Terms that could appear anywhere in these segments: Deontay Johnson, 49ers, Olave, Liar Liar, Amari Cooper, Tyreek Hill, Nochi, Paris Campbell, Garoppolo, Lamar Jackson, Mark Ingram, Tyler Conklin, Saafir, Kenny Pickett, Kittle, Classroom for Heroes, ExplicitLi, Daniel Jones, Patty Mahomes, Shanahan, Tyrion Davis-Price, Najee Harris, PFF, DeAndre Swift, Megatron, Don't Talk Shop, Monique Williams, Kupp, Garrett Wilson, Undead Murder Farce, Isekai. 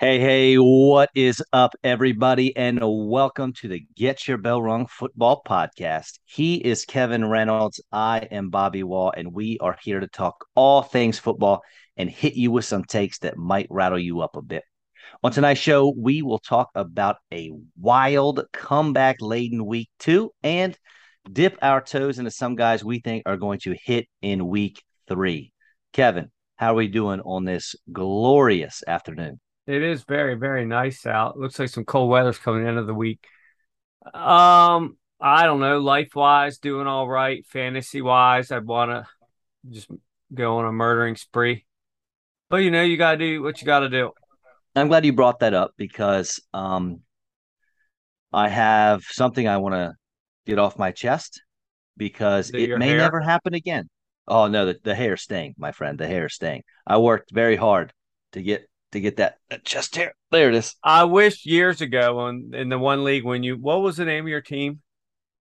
Hey, what is up, everybody, and welcome to the Get Your Bell Rung Football Podcast. He is Kevin Reynolds, I am Bobby Wall, and we are here to talk all things football and hit you with some takes that might rattle you up a bit. On tonight's show, we will talk about a wild comeback-laden Week 2 and dip our toes into some guys we think are going to hit in Week 3. Kevin, how are we doing on this glorious afternoon? It is very, very nice out. Looks like some cold weather's coming into the week. I don't know. Life-wise, doing all right. Fantasy-wise, I want to just go on a murdering spree. But, you know, you got to do what you got to do. I'm glad you brought that up because I have something I want to get off my chest because it may never happen again. Oh, no, the hair sting, my friend, the hair sting. I worked very hard to get that chest hair. There it is. I wish years ago in the one league when you, what was the name of your team?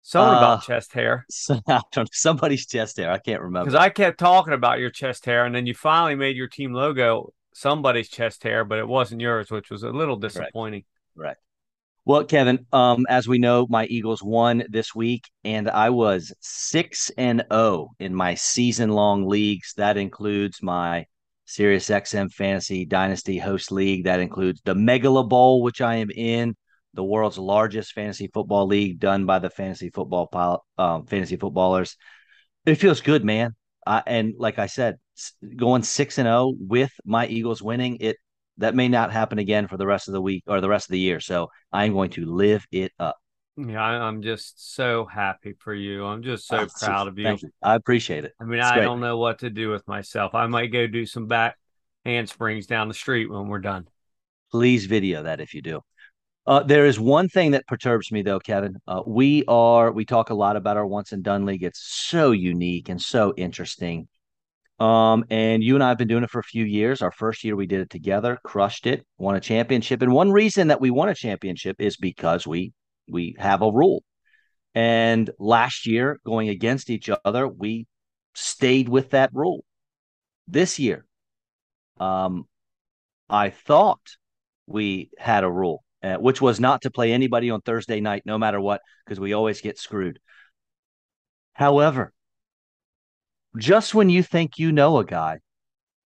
Something about chest hair. Somebody's chest hair. I can't remember. Because I kept talking about your chest hair, and then you finally made your team logo somebody's chest hair, but it wasn't yours, which was a little disappointing. Right. Well, Kevin, as we know, my Eagles won this week, and I was 6-0 in my season-long leagues. That includes my Sirius XM Fantasy Dynasty Host League. That includes the Megalobowl, which I am in, the world's largest fantasy football league done by the Fantasy Footballers. It feels good, man. And like I said, going 6-0 with my Eagles winning, that may not happen again for the rest of the week or the rest of the year. So I'm going to live it up. Yeah, I'm just so happy for you. I'm just so proud of you. Thank you. I appreciate it. I mean, I don't know what to do with myself. I might go do some back handsprings down the street when we're done. Please video that if you do. There is one thing that perturbs me, though, Kevin. We talk a lot about our once and done league. It's so unique and so interesting. And you and I have been doing it for a few years. Our first year we did it together, crushed it, won a championship. And one reason that we won a championship is because we have a rule. And last year, going against each other, we stayed with that rule. This year, I thought we had a rule, which was not to play anybody on Thursday night, no matter what, because we always get screwed. However, just when you think you know a guy,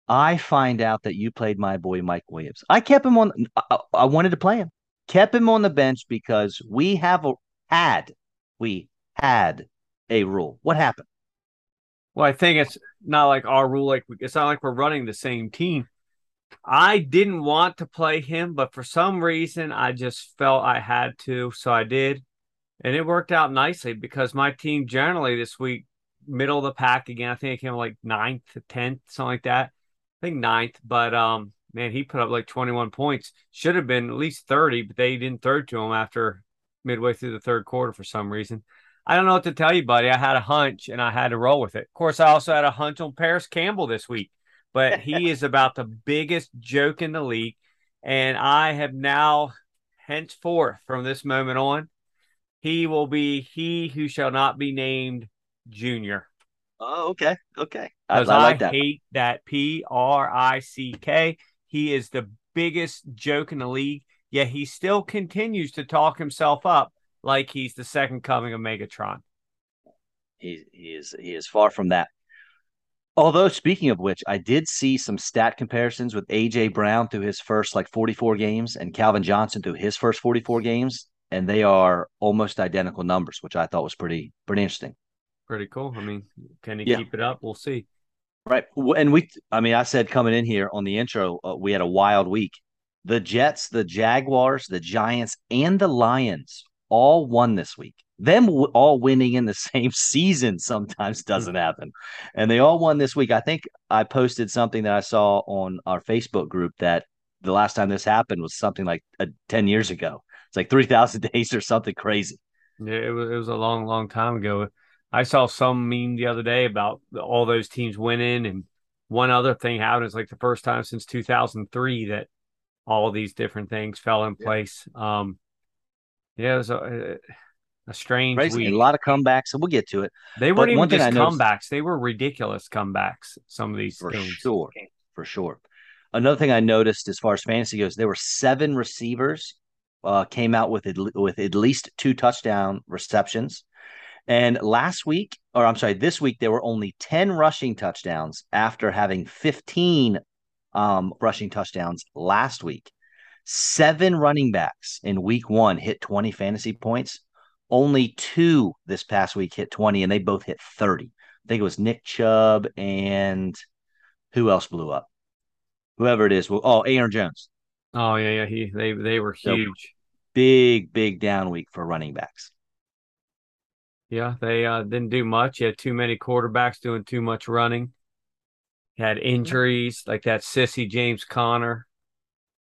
I find out that you played my boy Mike Williams. I kept him on. I wanted to play him. Kept him on the bench because we had a rule. What happened? Well, I think it's not like our rule. It's not like we're running the same team. I didn't want to play him, but for some reason, I just felt I had to, so I did. And it worked out nicely because my team generally this week, middle of the pack again. I think it came like 9th to 10th, something like that. I think 9th, but man, he put up like 21 points. Should have been at least 30, but they didn't throw to him after midway through the third quarter for some reason. I don't know what to tell you, buddy. I had a hunch, and I had to roll with it. Of course, I also had a hunch on Paris Campbell this week, but he is about the biggest joke in the league, and I have now, henceforth, from this moment on, he will be he who shall not be named Junior. Oh, okay. I like that. I hate that Prick. He is the biggest joke in the league, yet he still continues to talk himself up like he's the second coming of Megatron. He is far from that. Although, speaking of which, I did see some stat comparisons with A.J. Brown through his first, 44 games and Calvin Johnson through his first 44 games, and they are almost identical numbers, which I thought was pretty interesting. Pretty cool. I mean, can he keep it up? We'll see. Right. And I said coming in here on the intro, we had a wild week. The Jets, the Jaguars, the Giants, and the Lions all won this week. Them all winning in the same season sometimes doesn't happen. And they all won this week. I think I posted something that I saw on our Facebook group that the last time this happened was something like 10 years ago. It's like 3,000 days or something crazy. Yeah, it was a long, long time ago. I saw some meme the other day about all those teams winning, and one other thing happened. It's like the first time since 2003 that all of these different things fell in place. It was a strange week. A lot of comebacks, and we'll get to it. They weren't even just comebacks. They were ridiculous comebacks, some of these things. For sure. Another thing I noticed as far as fantasy goes, there were seven receivers came out with at least two touchdown receptions. And this week, there were only 10 rushing touchdowns after having 15 rushing touchdowns last week. Seven running backs in week one hit 20 fantasy points. Only two this past week hit 20, and they both hit 30. I think it was Nick Chubb and who else blew up? Whoever it is. Aaron Jones. Oh, yeah. They were huge. So big down week for running backs. Yeah, they didn't do much. You had too many quarterbacks doing too much running. You had injuries like that sissy James Conner.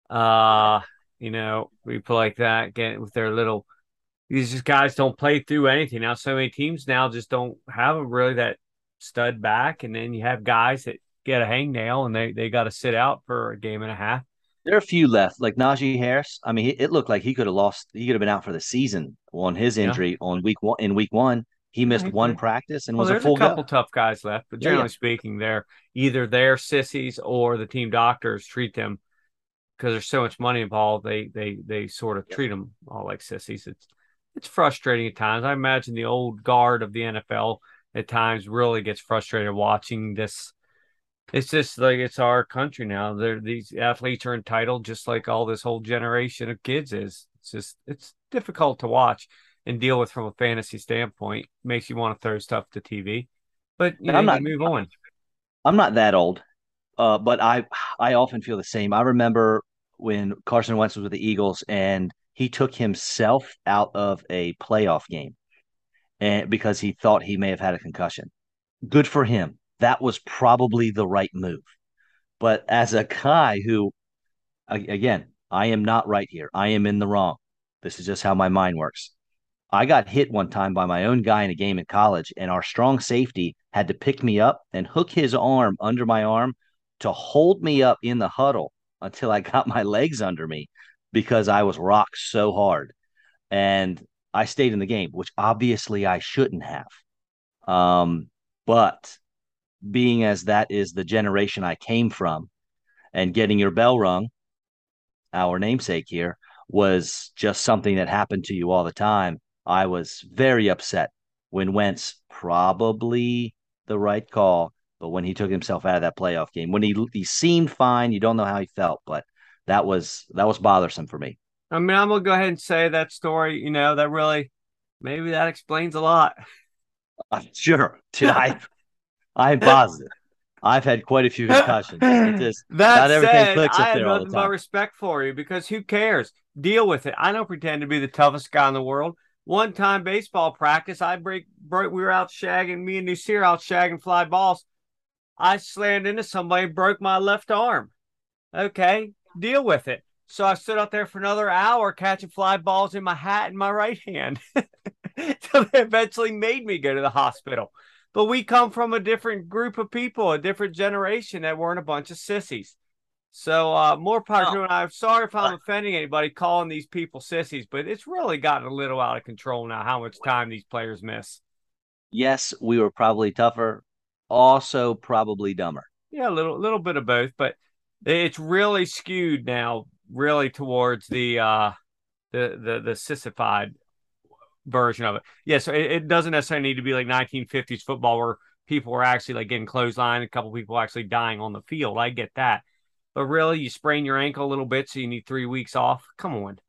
People like that get with their little – these guys don't play through anything. Now, so many teams now just don't have really that stud back, and then you have guys that get a hangnail, and they got to sit out for a game and a half. There are a few left, like Najee Harris. I mean, it looked like he could have been out for the season on his injury on week one. He missed one practice and was a full go. There's a couple tough guys left, but generally speaking, they're either their sissies or the team doctors treat them because there's so much money involved. They sort of treat them all like sissies. It's frustrating at times. I imagine the old guard of the NFL at times really gets frustrated watching this. It's just like it's our country now. These athletes are entitled, just like all this whole generation of kids is. It's difficult to watch and deal with from a fantasy standpoint. Makes you want to throw stuff to TV, but you move on. I'm not that old, but I often feel the same. I remember when Carson Wentz was with the Eagles and he took himself out of a playoff game, and because he thought he may have had a concussion. Good for him. That was probably the right move. But as a guy who, again, I am not right here. I am in the wrong. This is just how my mind works. I got hit one time by my own guy in a game in college, and our strong safety had to pick me up and hook his arm under my arm to hold me up in the huddle until I got my legs under me because I was rocked so hard. And I stayed in the game, which obviously I shouldn't have. But being as that is the generation I came from, and getting your bell rung, our namesake here, was just something that happened to you all the time. I was very upset when Wentz, probably the right call, but when he took himself out of that playoff game, when he seemed fine, you don't know how he felt, but that was bothersome for me. I mean, I'm going to go ahead and say that story, that really, maybe that explains a lot. Sure. I'm positive. I've had quite a few concussions. Not everything clicks up there all the time. I have nothing but respect for you because who cares? Deal with it. I don't pretend to be the toughest guy in the world. One time baseball practice, we were out shagging, me and Nusir out shagging fly balls. I slammed into somebody and broke my left arm. Okay, deal with it. So I stood out there for another hour catching fly balls in my hat and my right hand. So they eventually made me go to the hospital. But we come from a different group of people, a different generation that weren't a bunch of sissies. So more power to you. And I'm sorry if I'm offending anybody calling these people sissies, but it's really gotten a little out of control now how much time these players miss. Yes, we were probably tougher, also probably dumber. Yeah, a little bit of both, but it's really skewed now, really towards the sissified version of it. Yeah, so it doesn't necessarily need to be like 1950s football where people were actually like getting clotheslined, a couple people actually dying on the field. I get that. But really, you sprain your ankle a little bit, so you need 3 weeks off. Come on.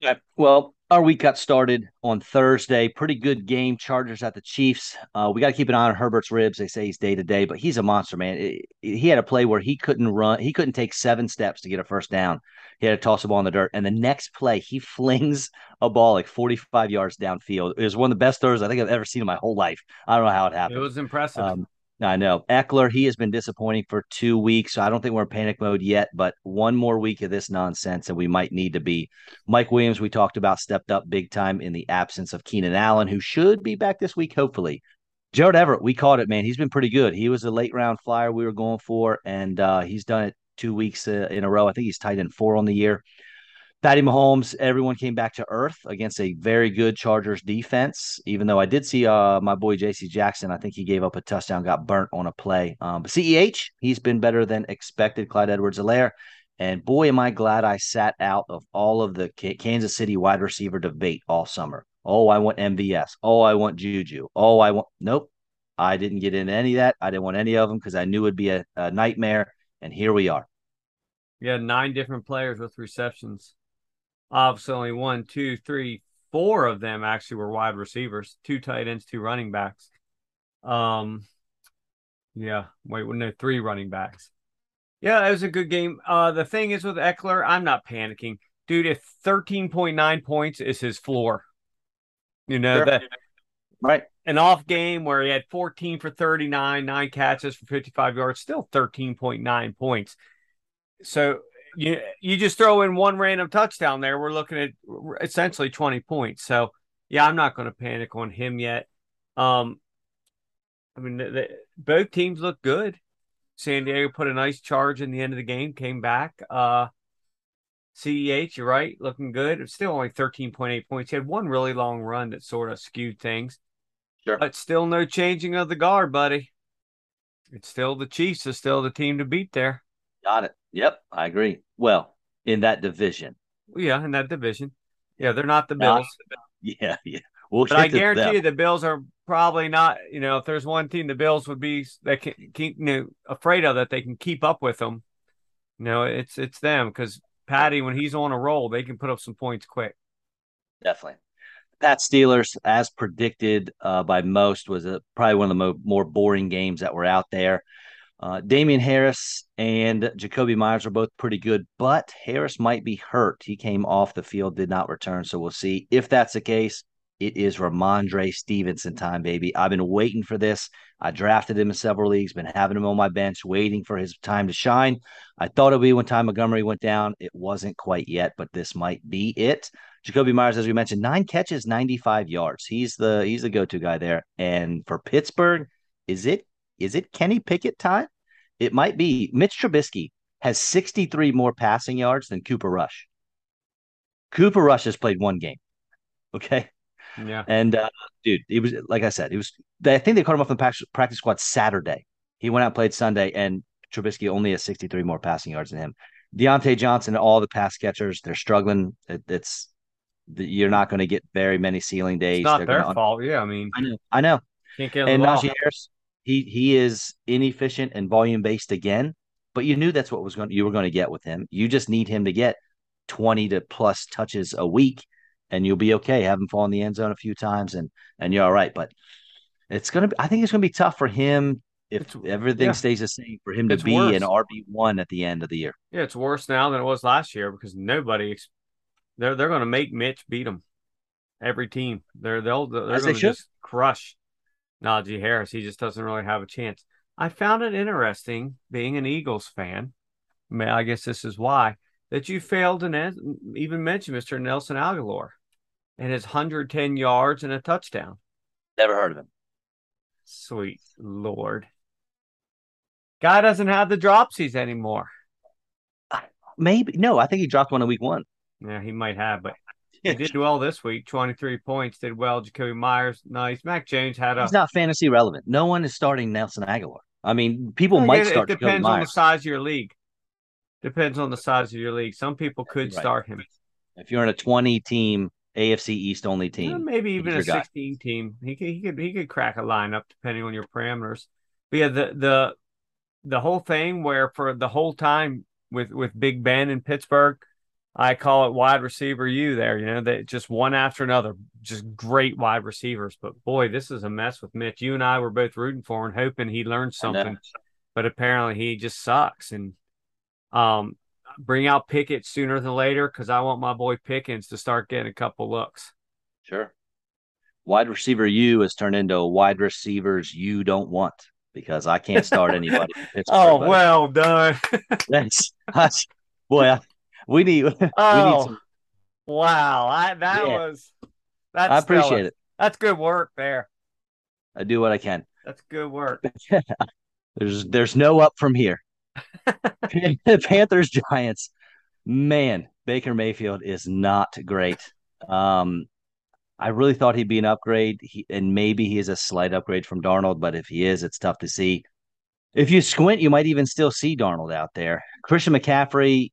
Yeah. Well, our week got started on Thursday. Pretty good game. Chargers at the Chiefs. We got to keep an eye on Herbert's ribs. They say he's day-to-day, but he's a monster, man. He had a play where he couldn't run. He couldn't take 7 steps to get a first down. He had to toss the ball in the dirt. And the next play, he flings a ball like 45 yards downfield. It was one of the best throws I think I've ever seen in my whole life. I don't know how it happened. It was impressive. I know. Eckler, he has been disappointing for 2 weeks, so I don't think we're in panic mode yet, but one more week of this nonsense, and we might need to be. Mike Williams, we talked about, stepped up big time in the absence of Keenan Allen, who should be back this week, hopefully. Gerald Everett, we caught it, man. He's been pretty good. He was a late-round flyer we were going for, and he's done it 2 weeks in a row. I think he's tight end 4 on the year. Patty Mahomes, everyone came back to earth against a very good Chargers defense, even though I did see my boy J.C. Jackson. I think he gave up a touchdown, got burnt on a play. But CEH, he's been better than expected, Clyde Edwards-Helaire. And boy, am I glad I sat out of all of the Kansas City wide receiver debate all summer. Oh, I want MVS. Oh, I want Juju. Oh, I want – nope. I didn't get into any of that. I didn't want any of them because I knew it would be a nightmare. And here we are. Yeah, 9 different players with receptions. Obviously, only 4 of them actually were wide receivers, 2 tight ends, 2 running backs. 3 running backs. Yeah, that was a good game. The thing is with Eckler, I'm not panicking. Dude, if 13.9 points is his floor, you know, sure. That right. An off game where he had 14 for 39, 9 catches for 55 yards, still 13.9 points. So you just throw in one random touchdown there, we're looking at essentially 20 points. So, yeah, I'm not going to panic on him yet. I mean, both teams look good. San Diego put a nice charge in the end of the game, came back. CEH, you're right, looking good. It's still only 13.8 points. He had one really long run that sort of skewed things. Sure. But still no changing of the guard, buddy. It's still the Chiefs is still the team to beat there. Got it. Yep, I agree. Well, in that division. Yeah, in that division. Yeah, they're not the Bills. Yeah. We'll but I guarantee you the Bills are probably not, you know, if there's one team the Bills would be that can keep, you know, afraid of that they can keep up with them. You know, it's them because Patty, when he's on a roll, they can put up some points quick. Definitely. Pat Steelers, as predicted by most, was probably one of the more boring games that were out there. Damian Harris and Jacoby Myers are both pretty good, but Harris might be hurt. He came off the field, did not return, so we'll see. If that's the case, it is Ramondre Stevenson time, baby. I've been waiting for this. I drafted him in several leagues, been having him on my bench, waiting for his time to shine. I thought it would be when Ty Montgomery went down. It wasn't quite yet, but this might be it. Jacoby Myers, as we mentioned, 9 catches, 95 yards. He's the go-to guy there. And for Pittsburgh, is it Kenny Pickett time? It might be. Mitch Trubisky has 63 more passing yards than Cooper Rush. Cooper Rush has played 1 game. Okay. Yeah. And dude, it was like I said, I think they caught him off the practice squad Saturday. He went out and played Sunday, and Trubisky only has 63 more passing yards than him. Deontay Johnson, all the pass catchers, they're struggling. You're not going to get very many ceiling days. It's not their fault. Yeah, I mean, I know. Can't get and Najee Harris. He is inefficient and volume-based again, but you knew that's what you were going to get with him. You just need him to get 20 to plus touches a week, and you'll be okay. Have him fall in the end zone a few times, and you're all right. But I think it's going to be tough for him if everything stays the same, for him to be worse. An RB1 at the end of the year. Yeah, it's worse now than it was last year because nobody – they're going to make Mitch beat him. Every team. They're going to just crush Najee Harris. He just doesn't really have a chance. I found it interesting, being an Eagles fan, I guess this is why, that you failed to even mention Mr. Nelson Agholor and his 110 yards and a touchdown. Never heard of him. Sweet Lord. Guy doesn't have the dropsies anymore. Maybe. No, I think he dropped one in week 1. Yeah, he might have, but he did well this week, 23 points, did well. Jacoby Myers, nice. Mac Jones He's not fantasy relevant. No one is starting Nelson Agholor. I mean, people might start Jacoby Myers. It depends on the size of your league. Some people could start him. If you're in a 20-team, AFC East only team. Well, maybe even a 16-team. He could crack a lineup depending on your parameters. But yeah, the whole thing where for the whole time with Big Ben in Pittsburgh, I call it wide receiver U there, you know, they just one after another, just great wide receivers. But, boy, this is a mess with Mitch. You and I were both rooting for him, hoping he learned something. But apparently he just sucks. And bring out Pickett sooner than later because I want my boy Pickens to start getting a couple looks. Sure. Wide receiver U has turned into a wide receivers you don't want because I can't start anybody. Well done. Thanks. Boy, I appreciate stellar. It. That's good work there. I do what I can. That's good work. There's no up from here. Panthers, Giants, man, Baker Mayfield is not great. I really thought he'd be an upgrade, and maybe he is a slight upgrade from Darnold, but if he is, it's tough to see. If you squint, you might even still see Darnold out there. Christian McCaffrey,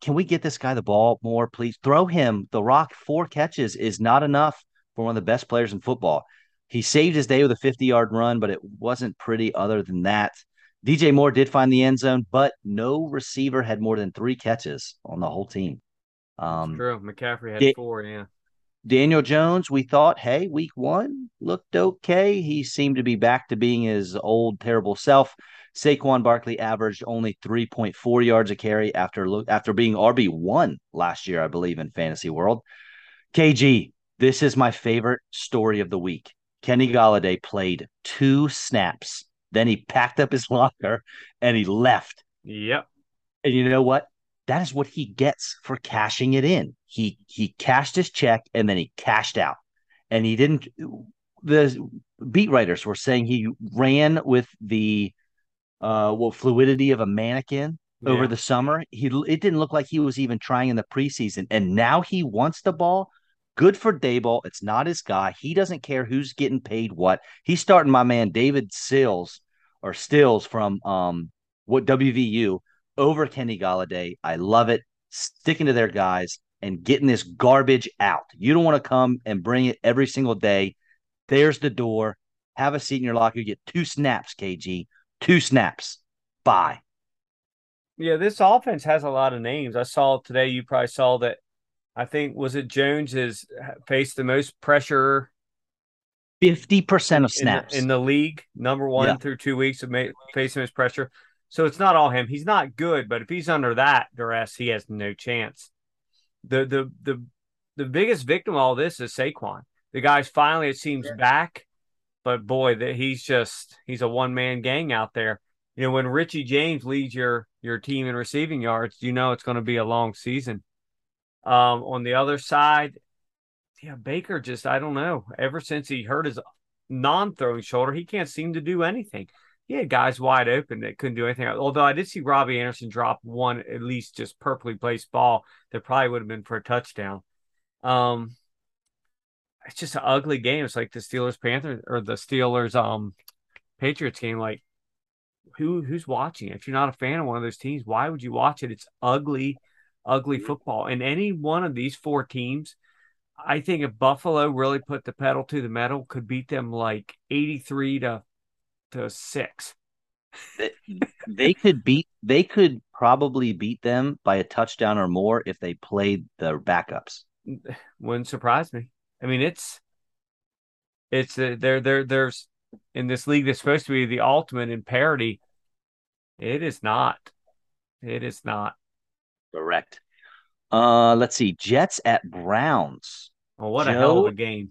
can we get this guy the ball more, please? Throw him the rock. 4 catches is not enough for one of the best players in football. He saved his day with a 50-yard run, but it wasn't pretty other than that. DJ Moore did find the end zone, but no receiver had more than 3 catches on the whole team. True. McCaffrey had 4, yeah. Daniel Jones, we thought, hey, week 1 looked okay. He seemed to be back to being his old terrible self. Saquon Barkley averaged only 3.4 yards a carry after being RB1 last year, I believe, in Fantasy World. KG, this is my favorite story of the week. Kenny Golladay played 2 snaps. Then he packed up his locker and he left. Yep. And you know what? That is what he gets for cashing it in. He cashed his check and then he cashed out. And he didn't – the beat writers were saying he ran with the fluidity of a mannequin over the summer. It didn't look like he was even trying in the preseason. And now he wants the ball. Good for Daboll. It's not his guy. He doesn't care who's getting paid what. He's starting my man David Sills or Stills from WVU over Kenny Golladay. I love it. Sticking to their guys and getting this garbage out. You don't want to come and bring it every single day. There's the door. Have a seat in your locker. You get 2 snaps, KG. 2 snaps. Bye. Yeah, this offense has a lot of names. I saw today, you probably saw that, I think, was it Jones has faced the most pressure? 50% of snaps. In the league, number 1 through 2 weeks of facing his pressure. So it's not all him. He's not good, but if he's under that duress, he has no chance. The biggest victim of all this is Saquon. The guy's finally, it seems, back, but boy, that he's a one-man gang out there. You know, when Richie James leads your team in receiving yards, you know it's going to be a long season. On the other side, Baker just, I don't know. Ever since he hurt his non-throwing shoulder, he can't seem to do anything. He had guys wide open that couldn't do anything. Although I did see Robbie Anderson drop one, at least just perfectly placed ball that probably would have been for a touchdown. It's just an ugly game. It's like the Steelers-Panthers or the Steelers-Patriots game. Like, who's watching? If you're not a fan of one of those teams, why would you watch it? It's ugly football. And any one of these 4 teams, I think if Buffalo really put the pedal to the metal, could beat them like 83-6. They could probably beat them by a touchdown or more if they played their backups. Wouldn't surprise me. I mean, there's in this league that's supposed to be the ultimate in parity. It is not. Correct. Let's see. Jets at Browns. Well, what a hell of a game.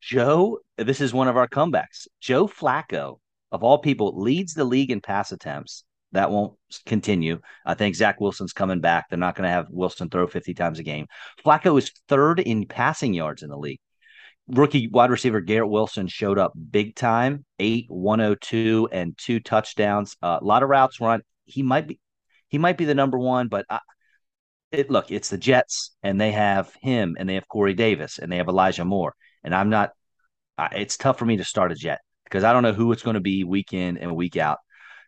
Joe, this is one of our comebacks. Joe Flacco, of all people, leads the league in pass attempts. That won't continue. I think Zach Wilson's coming back. They're not going to have Wilson throw 50 times a game. Flacco is 3rd in passing yards in the league. Rookie wide receiver Garrett Wilson showed up big time, 8-102 and 2 touchdowns. A lot of routes run. He might be the number 1, but it's the Jets, and they have him, and they have Corey Davis, and they have Elijah Moore. And I'm not – it's tough for me to start a Jet because I don't know who it's going to be week in and week out.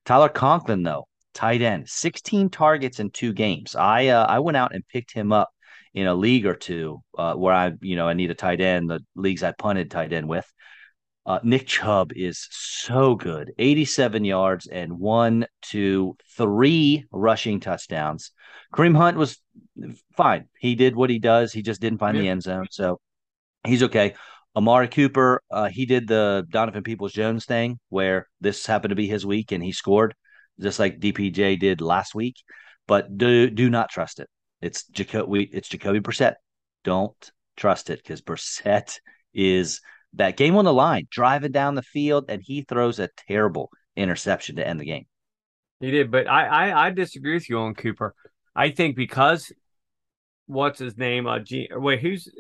Tyler Conklin, though, tight end, 16 targets in 2 games. I went out and picked him up in a league or two where I need a tight end, the leagues I punted tight end with. Nick Chubb is so good, 87 yards and 3 rushing touchdowns. Kareem Hunt was fine. He did what he does. He just didn't find the end zone, so – he's okay. Amari Cooper, he did the Donovan Peoples Jones thing where this happened to be his week and he scored, just like DPJ did last week. But do not trust it. It's Jacoby Brissett. Don't trust it because Brissett is that game on the line, driving down the field, and he throws a terrible interception to end the game. He did, but I disagree with you on Cooper. I think because – what's his name? Brissett's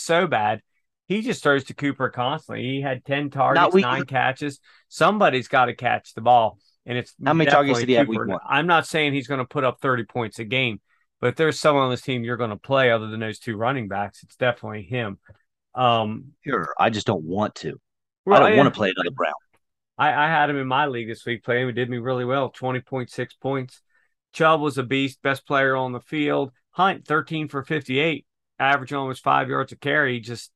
so bad. He just throws to Cooper constantly. He had 10 targets, 9 catches. Somebody's got to catch the ball, and it's how many targets did he have week 1? I'm not saying he's going to put up 30 points a game, But if there's someone on this team you're going to play other than those two running backs, it's definitely him. Sure. I just don't want to. Well, I don't want to play another Brown. I had him in my league this week playing. He did me really well, 20.6 points. Chubb was a beast, best player on the field. Hunt, 13 for 58. Average almost 5 yards a carry. He just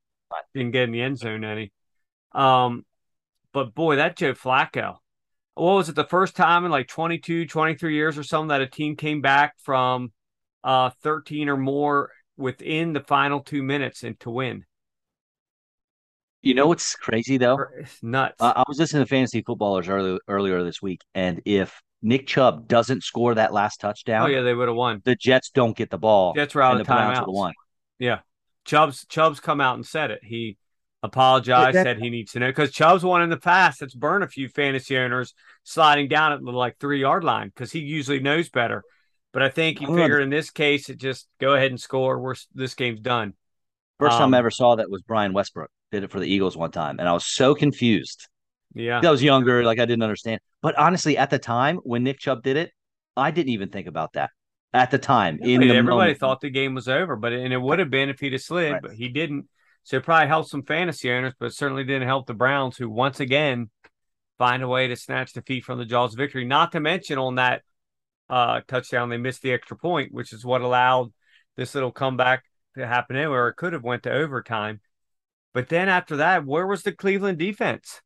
didn't get in the end zone any. But, boy, that Joe Flacco. What was it, the first time in like 22, 23 years or something that a team came back from 13 or more within the final 2 minutes and to win? You know what's crazy, though? It's nuts. I was listening to Fantasy Footballers earlier this week, and if Nick Chubb doesn't score that last touchdown, they would have won. The Jets don't get the ball. Jets were out of timeouts. Yeah. Chubb's come out and said it. He apologized, said he needs to know, because Chubb's one in the past that's burned a few fantasy owners sliding down at the like 3 yard line because he usually knows better. But I think he figured in this case, it just go ahead and score. This game's done. First time I ever saw that was Brian Westbrook did it for the Eagles one time, and I was so confused. Yeah, I was younger, like I didn't understand. But honestly, at the time when Nick Chubb did it, I didn't even think about that. At the time, everybody thought the game was over, and it would have been if he'd have slid, right. But he didn't. So it probably helped some fantasy owners, but it certainly didn't help the Browns, who once again find a way to snatch defeat from the jaws of victory. Not to mention on that touchdown, they missed the extra point, which is what allowed this little comeback to happen anywhere. Or it could have went to overtime. But then after that, where was the Cleveland defense?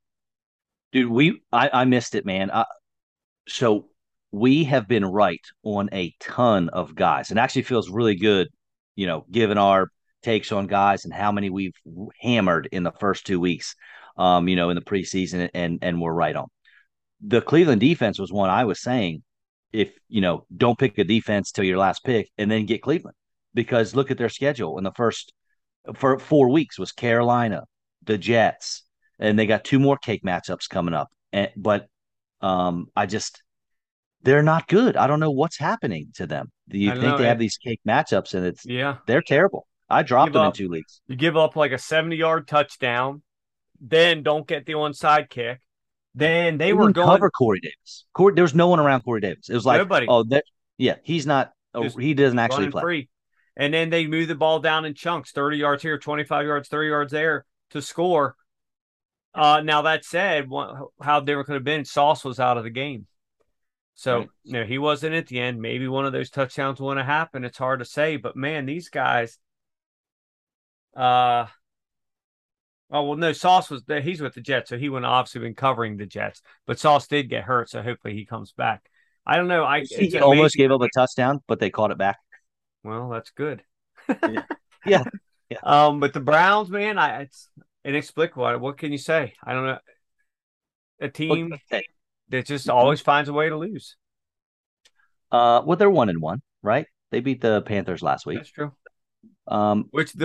Dude, I missed it, man. So we have been right on a ton of guys, and actually feels really good, given our takes on guys and how many we've hammered in the first 2 weeks, in the preseason, and we're right on. The Cleveland defense was one I was saying, if, don't pick a defense till your last pick and then get Cleveland, because look at their schedule in the first for 4 weeks was Carolina, the Jets, and they got two more cake matchups coming up. But they're not good. I don't know what's happening to them. Do you think they have these cake matchups and they're terrible. I dropped them in 2 weeks. You give up like a 70-yard touchdown, then don't get the onside kick. Then they were going cover Corey Davis. There was no one around Corey Davis. It was like nobody. He's not. He doesn't actually play. Free. And then they move the ball down in chunks: 30 yards here, 25 yards, 30 yards there to score. Now that said, how different could have been? Sauce was out of the game, so right. He wasn't at the end. Maybe one of those touchdowns wouldn't have happened. It's hard to say, but man, these guys. Sauce was there. He's with the Jets, so he wouldn't obviously been covering the Jets. But Sauce did get hurt, so hopefully he comes back. I don't know. He almost gave up a touchdown, but they caught it back. Well, that's good. Yeah. But the Browns, man, it's inexplicable. What can you say? I don't know. A team that just always finds a way to lose. They're 1-1, right? They beat the Panthers last week. That's true. They almost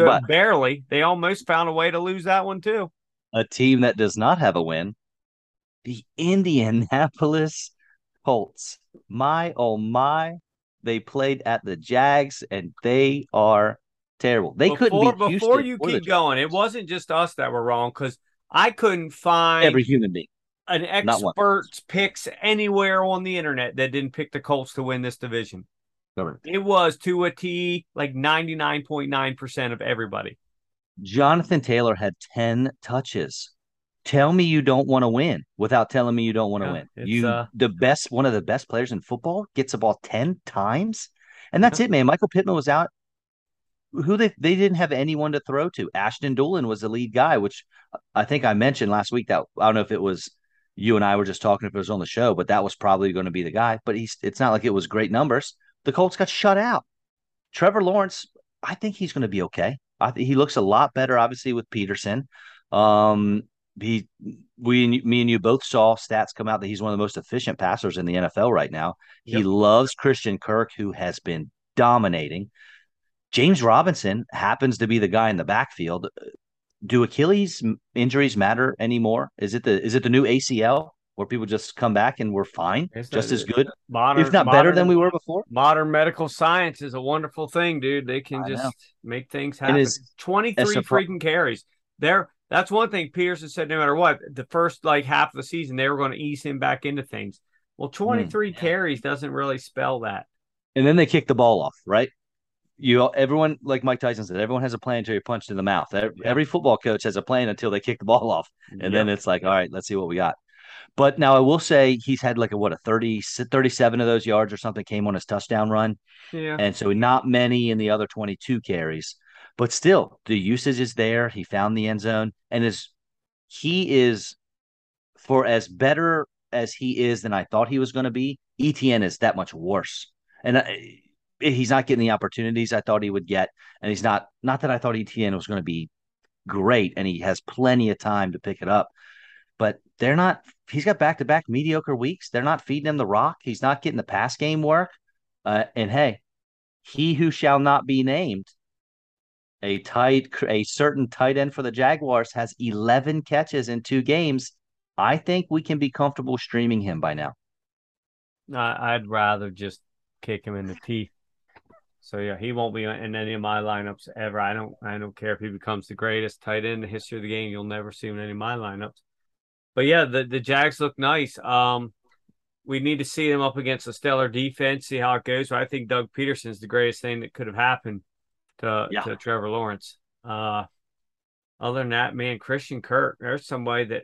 found a way to lose that one too. A team that does not have a win, the Indianapolis Colts. My, oh my, they played at the Jags and they are terrible. They couldn't beat Houston. Before you keep going, it wasn't just us that were wrong, because I couldn't find every human being an expert's picks anywhere on the internet that didn't pick the Colts to win this division. It was to a T, like 99.9% of everybody. Jonathan Taylor had 10 touches. Tell me you don't want to win without telling me you don't want to win. One of the best players in football gets the ball 10 times. And that's it, man. Michael Pittman was out. Who they didn't have anyone to throw to. Ashton Doolin was the lead guy, which I think I mentioned last week. That I don't know if it was you and I were just talking, if it was on the show, but that was probably going to be the guy. But it's not like it was great numbers. The Colts got shut out. Trevor Lawrence, I think he's going to be okay. He looks a lot better, obviously, with Peterson. Me and you both saw stats come out that he's one of the most efficient passers in the NFL right now. Yep. He loves Christian Kirk, who has been dominating. James Robinson happens to be the guy in the backfield. Do Achilles injuries matter anymore? Is it the new ACL? Where people just come back and we're fine, just as good, if not better than we were before. Modern medical science is a wonderful thing, dude. They can just make things happen. 23 freaking carries. That's one thing Peterson said, no matter what, the first half of the season, they were going to ease him back into things. Well, 23 carries doesn't really spell that. And then they kicked the ball off, right? everyone, like Mike Tyson said, everyone has a plan until you're punched in the mouth. Every football coach has a plan until they kick the ball off. And then it's like, all right, let's see what we got. But now I will say he's had like a 37 of those yards or something came on his touchdown run. Yeah. And so not many in the other 22 carries. But still, the usage is there. He found the end zone. And he is, for as better as he is than I thought he was going to be, Etienne is that much worse. And he's not getting the opportunities I thought he would get. And he's not that I thought Etienne was going to be great, and he has plenty of time to pick it up. But they're not – he's got back-to-back mediocre weeks. They're not feeding him the rock. He's not getting the pass game work. And, hey, he who shall not be named, a certain tight end for the Jaguars, has 11 catches in 2 games. I think we can be comfortable streaming him by now. I'd rather just kick him in the teeth. So, yeah, he won't be in any of my lineups ever. I don't care if he becomes the greatest tight end in the history of the game. You'll never see him in any of my lineups. But, yeah, the Jags look nice. We need to see them up against a stellar defense, see how it goes. But I think Doug Peterson's the greatest thing that could have happened to Trevor Lawrence. Other than that, man, Christian Kirk, there's somebody that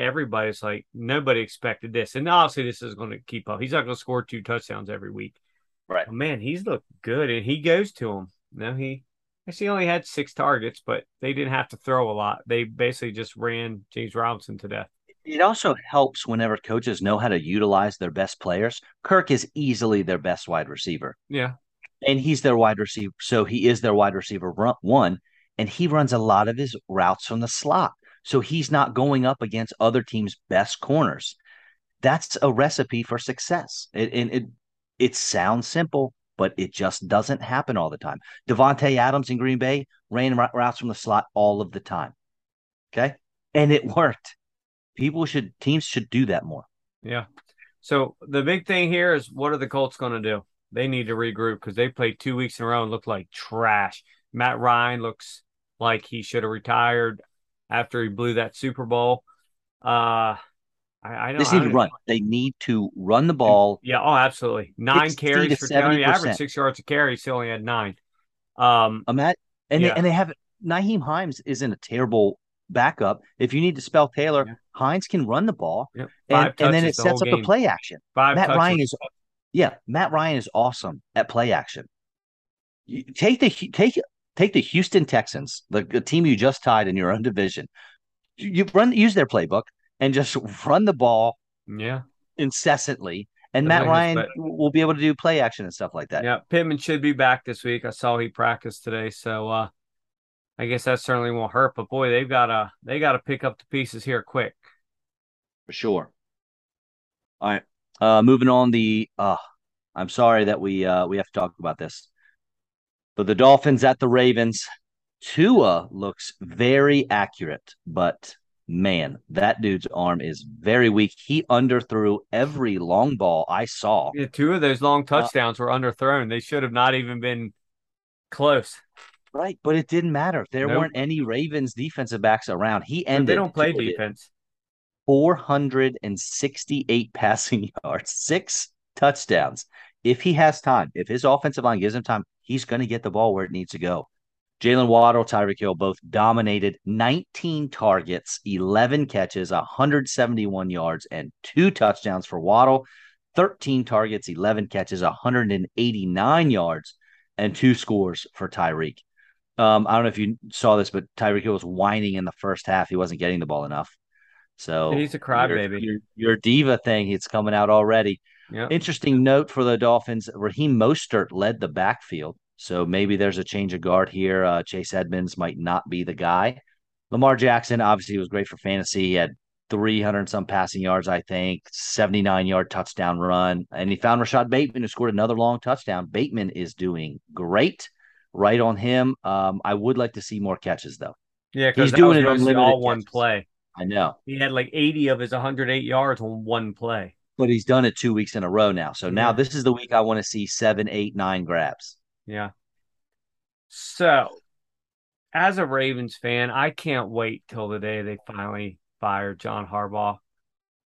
everybody's like, nobody expected this. And obviously this is going to keep up. He's not going to score 2 touchdowns every week. Right. But man, he's looked good, and he goes to him. No, he only had 6 targets, but they didn't have to throw a lot. They basically just ran James Robinson to death. It also helps whenever coaches know how to utilize their best players. Kirk is easily their best wide receiver. Yeah. And he's their wide receiver. So he is their wide receiver 1, and he runs a lot of his routes from the slot. So he's not going up against other teams' best corners. That's a recipe for success. It sounds simple, but it just doesn't happen all the time. Devontae Adams in Green Bay ran routes from the slot all of the time. Okay? And it worked. Teams should do that more. Yeah. So the big thing here is, what are the Colts going to do? They need to regroup because they played 2 weeks in a row and looked like trash. Matt Ryan looks like he should have retired after he blew that Super Bowl. They need to run the ball. Yeah, oh, absolutely. 9 carries for 70. Average 6 yards a carry. He only had 9. They have Nyheim Hines isn't a terrible backup. If you need to spell Taylor, Hines can run the ball, and then it sets up the play action. Matt Ryan is awesome at play action. Take the Houston Texans, the team you just tied in your own division. Use their playbook and just run the ball incessantly, and Matt Ryan will be able to do play action and stuff like that. Yeah, Pittman should be back this week. I saw he practiced today, so I guess that certainly won't hurt. But, boy, they got to pick up the pieces here quick. For sure. All right, moving on. I'm sorry that we have to talk about this. But the Dolphins at the Ravens, Tua looks very accurate, but man, that dude's arm is very weak. He underthrew every long ball I saw. Yeah, 2 of those long touchdowns were underthrown. They should have not even been close. Right, but it didn't matter. There weren't any Ravens defensive backs around. He ended. But they don't play defense. 468 passing yards, 6 touchdowns. If he has time, if his offensive line gives him time, he's going to get the ball where it needs to go. Jalen Waddle, Tyreek Hill both dominated. 19 targets, 11 catches, 171 yards, and 2 touchdowns for Waddle. 13 targets, 11 catches, 189 yards, and 2 scores for Tyreek. I don't know if you saw this, but Tyreek Hill was whining in the first half. He wasn't getting the ball enough. So he's a crybaby. Your diva thing, it's coming out already. Yep. Interesting note for the Dolphins, Raheem Mostert led the backfield, so maybe there's a change of guard here. Chase Edmonds might not be the guy. Lamar Jackson obviously was great for fantasy. He had 300-and-some passing yards, I think, 79-yard touchdown run, and he found Rashad Bateman, who scored another long touchdown. Bateman is doing great. Right on him. I would like to see more catches, though. Yeah, because he's doing it on all one play. I know. He had like 80 of his 108 yards on one play. But he's done it 2 weeks in a row now. So now this is the week I want to see 7, 8, 9 grabs. Yeah. So as a Ravens fan, I can't wait till the day they finally fire John Harbaugh.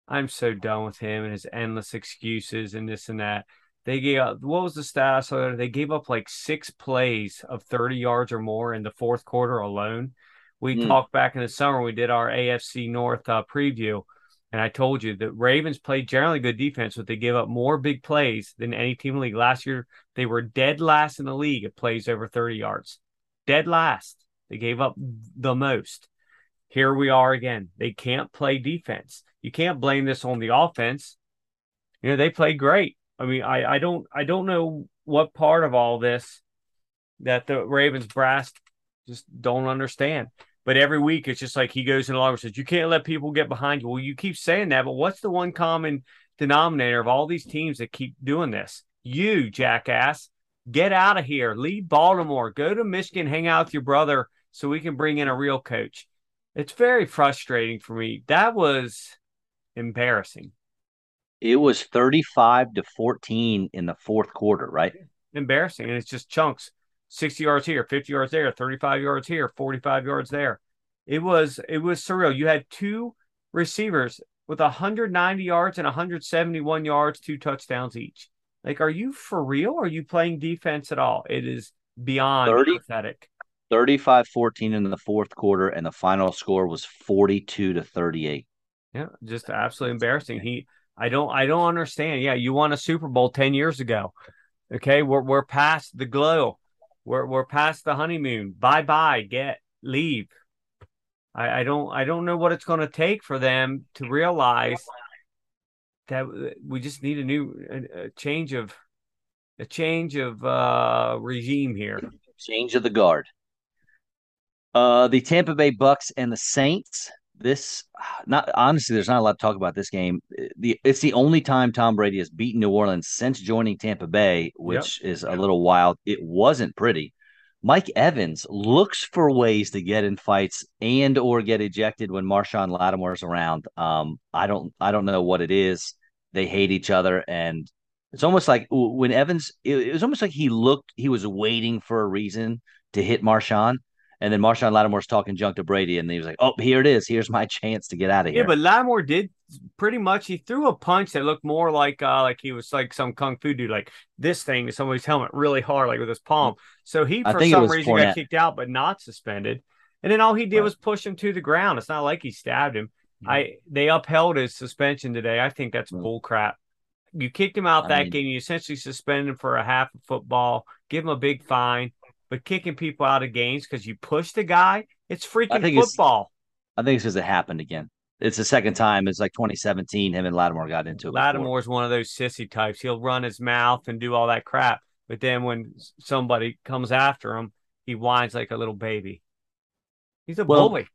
I'm so done with him and his endless excuses and this and that. They gave up, what was the status of it? They gave up like 6 plays of 30 yards or more in the fourth quarter alone. We talked back in the summer, we did our AFC North preview, and I told you that Ravens played generally good defense, but they gave up more big plays than any team in the league. Last year, they were dead last in the league at plays over 30 yards. Dead last. They gave up the most. Here we are again. They can't play defense. You can't blame this on the offense. You know, they played great. I mean, I don't know what part of all this that the Ravens brass just don't understand. But every week, it's just like he goes in along and says, you can't let people get behind you. Well, you keep saying that, but what's the one common denominator of all these teams that keep doing this? You, jackass, get out of here. Leave Baltimore. Go to Michigan. Hang out with your brother so we can bring in a real coach. It's very frustrating for me. That was embarrassing. It was 35-14 in the fourth quarter, right? Embarrassing. And it's just chunks. 60 yards here, 50 yards there, 35 yards here, 45 yards there. It was surreal. You had 2 receivers with 190 yards and 171 yards, 2 touchdowns each. Like, are you for real? Are you playing defense at all? It is beyond pathetic. 35-14 in the fourth quarter, and the final score was 42-38. Yeah, just absolutely embarrassing. I don't understand. Yeah, you won a Super Bowl 10 years ago. Okay, we're past the glow. We're past the honeymoon. Bye-bye. Leave. I don't know what it's going to take for them to realize that we just need a change of regime here. Change of the guard. The Tampa Bay Bucks and the Saints. There's not a lot to talk about this game. It's the only time Tom Brady has beaten New Orleans since joining Tampa Bay, which is a little wild. It wasn't pretty. Mike Evans looks for ways to get in fights and or get ejected when Marshawn Lattimore is around. I don't know what it is. They hate each other, and it's almost like when Evans, it was almost like he was waiting for a reason to hit Marshawn. And then Marshawn Lattimore's talking junk to Brady, and he was like, oh, here it is. Here's my chance to get out of here. Yeah, but Lattimore did pretty much – he threw a punch that looked more like he was like some kung fu dude, like this thing to somebody's helmet really hard, like with his palm. So he, for some reason, got kicked out but not suspended. And then all he did was push him to the ground. It's not like he stabbed him. Mm-hmm. They upheld his suspension today. I think that's bull crap. You kicked him out that game. You essentially suspend him for a half of football, give him a big fine. But kicking people out of games because you push the guy, it's freaking football. I think it's because it happened again. It's the second time. It's like 2017, him and Lattimore got into it. Lattimore's one of those sissy types. He'll run his mouth and do all that crap. But then when somebody comes after him, he whines like a little baby. He's a bully.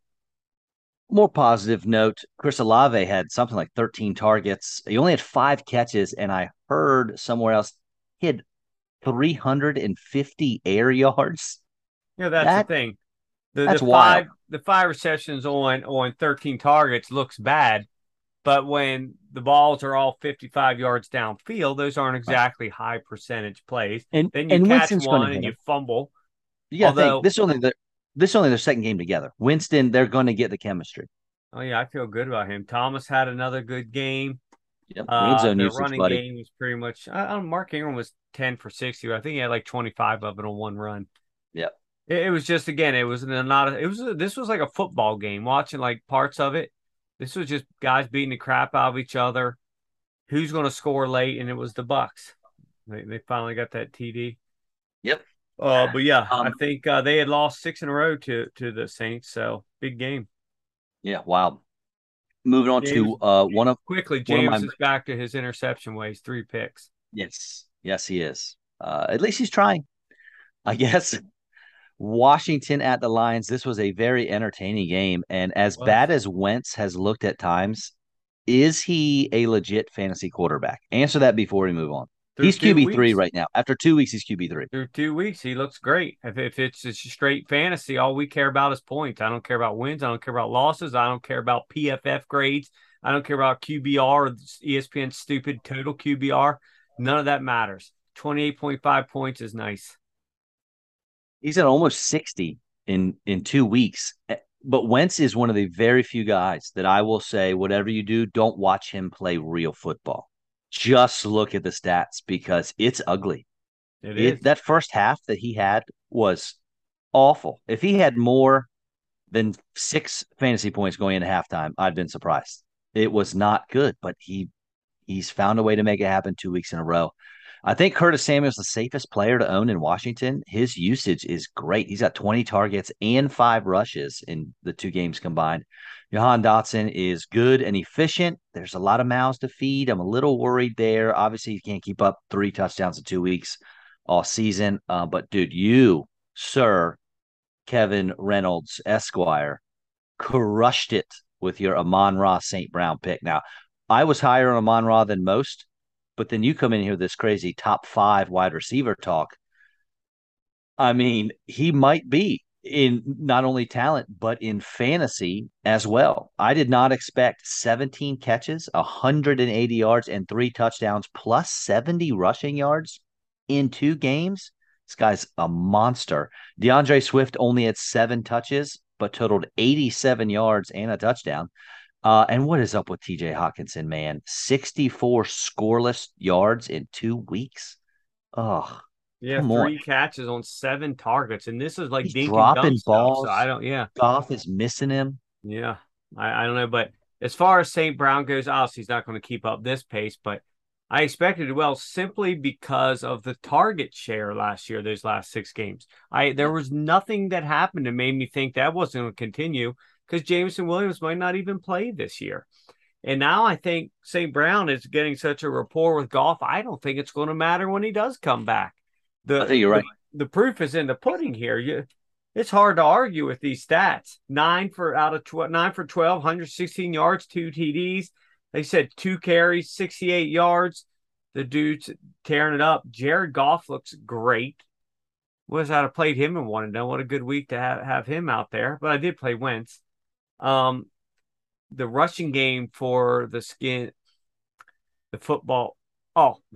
More positive note, Chris Olave had something like 13 targets. He only had 5 catches, and I heard somewhere else he had 350 air yards. Yeah, that's the thing. That's wild. The 5 receptions on 13 targets looks bad, but when the balls are all 55 yards downfield, those aren't exactly high percentage plays. And then you catch one and you fumble. Yeah, this is only their second game together. Winston, they're going to get the chemistry. Oh yeah, I feel good about him. Thomas had another good game. Yep. Their running game was pretty much. Mark Ingram was 10 for 60. I think he had like 25 of it on one run. Yeah, it was just again. It was not. This was like a football game. Watching like parts of it, this was just guys beating the crap out of each other. Who's going to score late? And it was the Bucks. They finally got that TD. Yep. But yeah, I think they had lost 6 in a row to the Saints. So big game. Yeah. Wow. Moving on to one of quickly, James is back to his interception ways, 3 picks. Yes, he is. At least he's trying, I guess. Washington at the Lions. This was a very entertaining game, and as bad as Wentz has looked at times, is he a legit fantasy quarterback? Answer that before we move on. He's QB3 right now. After 2 weeks, he's QB3. Through 2 weeks, he looks great. If it's just straight fantasy, all we care about is points. I don't care about wins. I don't care about losses. I don't care about PFF grades. I don't care about QBR or ESPN's stupid total QBR. None of that matters. 28.5 points is nice. He's at almost 60 in 2 weeks. But Wentz is one of the very few guys that I will say, whatever you do, don't watch him play real football. just look at the stats because it's ugly. It is. That first half that he had was awful. If he had more than 6 fantasy points going into halftime, I'd been surprised. It was not good, but he's found a way to make it happen 2 weeks in a row. I think Curtis Samuel's the safest player to own in Washington. His usage is great. He's got 20 targets and 5 rushes in the 2 games combined. Jahan Dotson is good and efficient. There's a lot of mouths to feed. I'm a little worried there. Obviously, you can't keep up 3 touchdowns in 2 weeks all season. But, dude, you, sir, Kevin Reynolds, Esquire, crushed it with your Amon-Ra St. Brown pick. Now, I was higher on Amon-Ra than most, but then you come in here with this crazy top 5 wide receiver talk. I mean, he might be in not only talent, but in fantasy as well. I did not expect 17 catches, 180 yards, and 3 touchdowns, plus 70 rushing yards in 2 games. This guy's a monster. DeAndre Swift only had 7 touches, but totaled 87 yards and a touchdown. And what is up with TJ Hawkinson, man? 64 scoreless yards in 2 weeks. Oh, yeah, 3 catches on 7 targets, and this is like dink dropping and balls. Stuff, so I don't. Yeah, Goff is missing him. Yeah, I don't know, but as far as St. Brown goes, obviously he's not going to keep up this pace, but I expected well simply because of the target share last year. Those last 6 games, there was nothing that happened that made me think that wasn't going to continue. Because Jameson Williams might not even play this year. And now I think St. Brown is getting such a rapport with Goff, I don't think it's going to matter when he does come back. I think you're right. The proof is in the pudding here. It's hard to argue with these stats. 9 for 12, 116 yards, 2 TDs. They said 2 carries, 68 yards. The dude's tearing it up. Jared Goff looks great. Was I'd have played him and wanted to know what a good week to have him out there. But I did play Wentz. The rushing game for the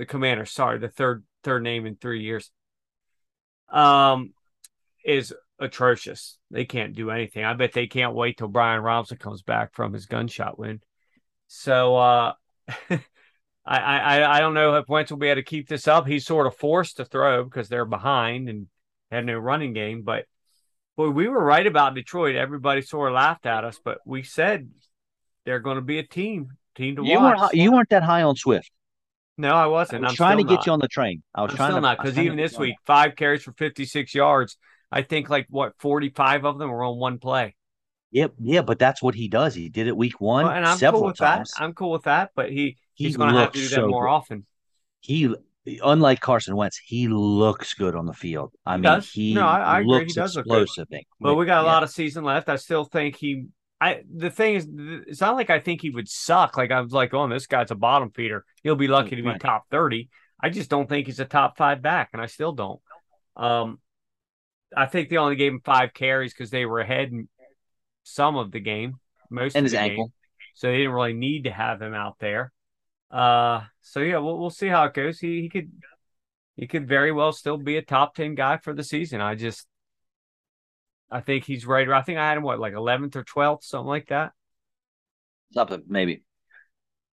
Commander, sorry, the third name in 3 years, is atrocious. They can't do anything. I bet they can't wait till Brian Robinson comes back from his gunshot wound. So I don't know if Wentz will be able to keep this up. He's sort of forced to throw because they're behind and had no running game, but boy, we were right about Detroit. Everybody sort of laughed at us, but we said they're going to be a team to watch. You weren't that high on Swift. No, I wasn't. I'm trying to get you on the train. Because even this week, 5 carries for 56 yards. I think 45 of them were on one play. Yep, yeah, but that's what he does. He did it week one several times. I'm cool with that, but he's going to have to do that more often. Unlike Carson Wentz, he looks good on the field. I agree. He does look explosive. But we got a lot of season left. I still think the thing is, it's not like I think he would suck. Like I was like, oh, this guy's a bottom feeder. He'll be lucky to be top 30. I just don't think he's a top 5 back, and I still don't. I think they only gave him 5 carries because they were ahead in some of the game, most and of his the ankle. Game. So they didn't really need to have him out there. So yeah, we'll see how it goes. He could very well still be a top 10 guy for the season. I think he's right. I think I had him 11th or 12th, something like that. Something maybe.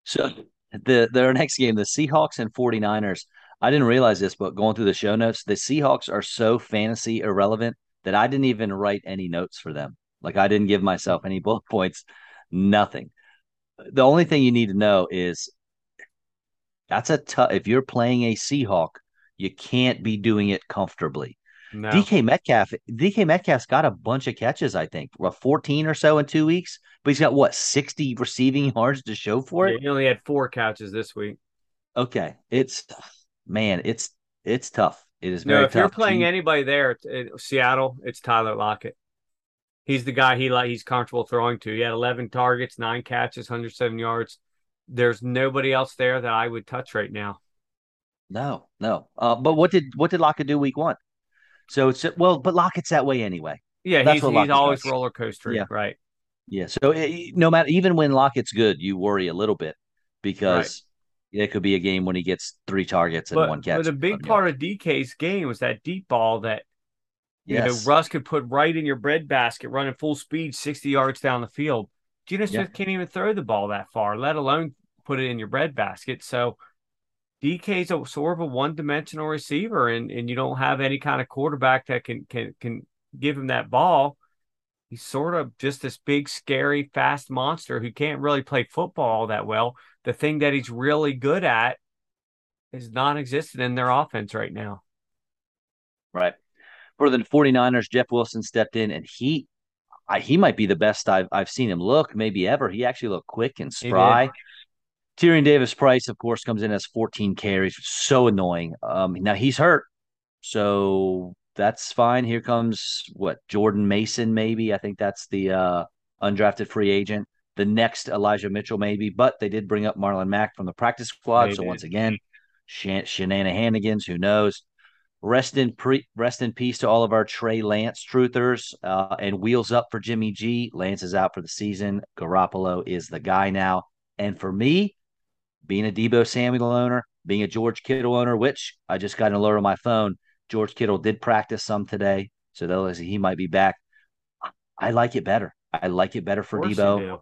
So their next game, the Seahawks and 49ers. I didn't realize this, but going through the show notes, the Seahawks are so fantasy irrelevant that I didn't even write any notes for them. I didn't give myself any bullet points, nothing. The only thing you need to know is that's a tough. If you're playing a Seahawk, you can't be doing it comfortably. No. DK Metcalf's got a bunch of catches, I think, 14 or so in 2 weeks. But he's got 60 receiving yards to show for it. He only had 4 catches this week. Okay, it's tough. It is very tough. If you're playing anybody there, Seattle, it's Tyler Lockett. He's the guy he's comfortable throwing to. He had 11 targets, 9 catches, 107 yards. There's nobody else there that I would touch right now. No. But what did Lockett do week 1? So it's but Lockett's that way anyway. Yeah, he's always does. Roller coaster, yeah. Right? Yeah. So no matter, even when Lockett's good, you worry a little bit because it could be a game when he gets 3 targets and 1 catch. But a big part of DK's game was that deep ball that Russ could put right in your breadbasket, running full speed, 60 yards down the field. Geno Smith can't even throw the ball that far, let alone put it in your breadbasket. So DK's a sort of a one-dimensional receiver, and you don't have any kind of quarterback that can give him that ball. He's sort of just this big, scary, fast monster who can't really play football all that well. The thing that he's really good at is non-existent in their offense right now. Right. For the 49ers, Jeff Wilson stepped in, and he might be the best I've seen him look, maybe ever. He actually looked quick and spry. Tyrion Davis-Price, of course, comes in as 14 carries. So annoying. Now, he's hurt, so that's fine. Here comes, Jordan Mason, maybe. I think that's the undrafted free agent. The next Elijah Mitchell, maybe. But they did bring up Marlon Mack from the practice squad. Once again, shenanigans, who knows. Rest in peace to all of our Trey Lance truthers, and wheels up for Jimmy G. Lance is out for the season. Garoppolo is the guy now. And for me, being a Debo Samuel owner, being a George Kittle owner, which I just got an alert on my phone. George Kittle did practice some today, so he might be back. I like it better. I like it better for Debo.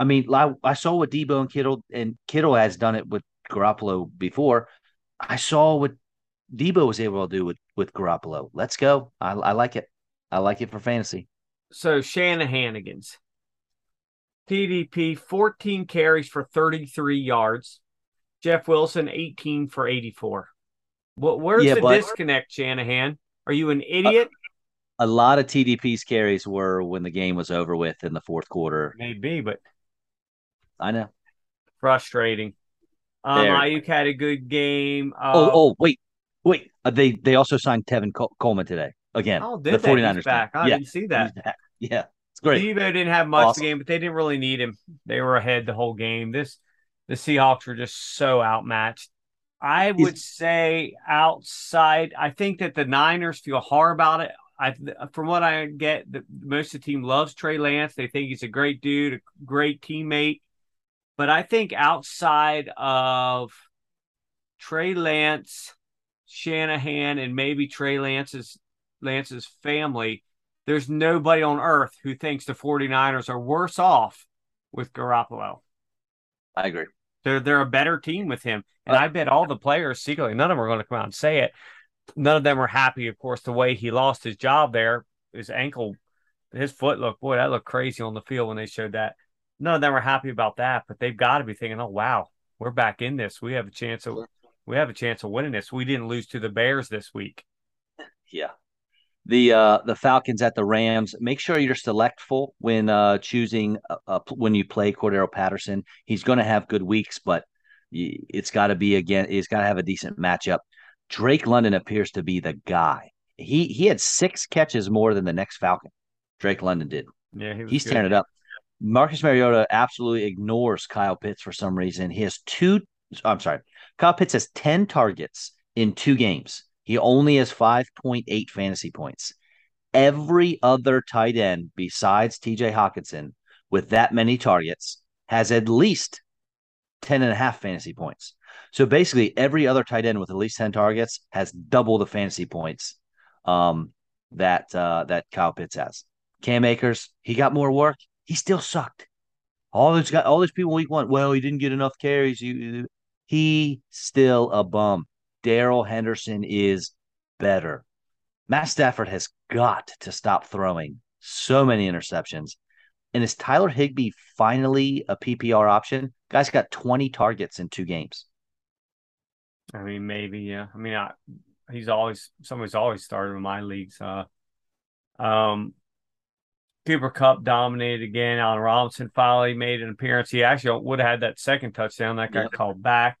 I mean, I saw what Debo and Kittle has done it with Garoppolo before. I saw what Debo was able to do with Garoppolo. Let's go. I like it. I like it for fantasy. So Shanahanigans. TDP, 14 carries for 33 yards. Jeff Wilson, 18 for 84. Where's the disconnect, Shanahan? Are you an idiot? A lot of TDP's carries were when the game was over with in the fourth quarter. Maybe, but I know. Frustrating. Ayuk had a good game. Wait. They also signed Tevin Coleman today. Again, the 49ers. He's back. I didn't see that. Yeah, it's great. Debo didn't have much of the game, but they didn't really need him. They were ahead the whole game. The Seahawks were just so outmatched. I would say outside, I think that the Niners feel hard about it. From what I get, most of the team loves Trey Lance. They think he's a great dude, a great teammate. But I think outside of Trey Lance, Shanahan, and maybe Trey Lance's family, there's nobody on earth who thinks the 49ers are worse off with Garoppolo. I agree. They're a better team with him. And I bet all the players secretly, none of them are going to come out and say it. None of them are happy, of course, the way he lost his job there. His ankle, his foot that looked crazy on the field when they showed that. None of them are happy about that, but they've got to be thinking, oh, wow, we're back in this. We have a chance of winning this. We didn't lose to the Bears this week. Yeah. The Falcons at the Rams. Make sure you're selectful when choosing when you play Cordero Patterson. He's going to have good weeks, but it's got to be he's got to have a decent matchup. Drake London appears to be the guy. He had 6 catches more than the next Falcon. Drake London did. Yeah, he's tearing it up. Marcus Mariota absolutely ignores Kyle Pitts for some reason. Kyle Pitts has 10 targets in 2 games. He only has 5.8 fantasy points. Every other tight end besides TJ Hawkinson with that many targets has at least 10.5 fantasy points. So basically every other tight end with at least 10 targets has double the fantasy points that Kyle Pitts has. Cam Akers, he got more work. He still sucked. All those people in week one, well, he didn't get enough carries. He still a bum. Darrell Henderson is better. Matt Stafford has got to stop throwing so many interceptions. And is Tyler Higbee finally a PPR option? Guy's got 20 targets in 2 games. I mean, maybe, yeah. I mean, somebody's always started in my leagues. Cooper Kupp dominated again. Allen Robinson finally made an appearance. He actually would have had that second touchdown that got called back.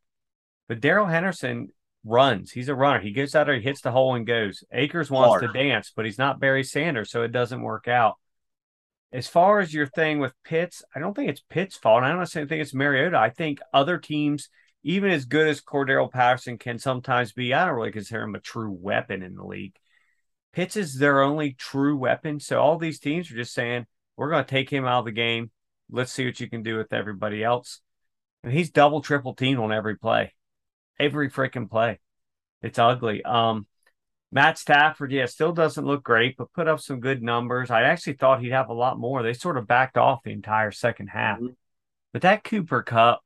But Darrell Henderson runs. He's a runner. He goes out there, he hits the hole and goes. Akers wants to dance, but he's not Barry Sanders, so it doesn't work out. As far as your thing with Pitts, I don't think it's Pitts' fault. I don't think it's Mariota. I think other teams, even as good as Cordero Patterson can sometimes be, I don't really consider him a true weapon in the league. Pitts is their only true weapon. So all these teams are just saying, we're going to take him out of the game. Let's see what you can do with everybody else. And he's double, triple teamed on every play. Every freaking play. It's ugly. Matt Stafford, still doesn't look great, but put up some good numbers. I actually thought he'd have a lot more. They sort of backed off the entire second half. But that Cooper Kupp,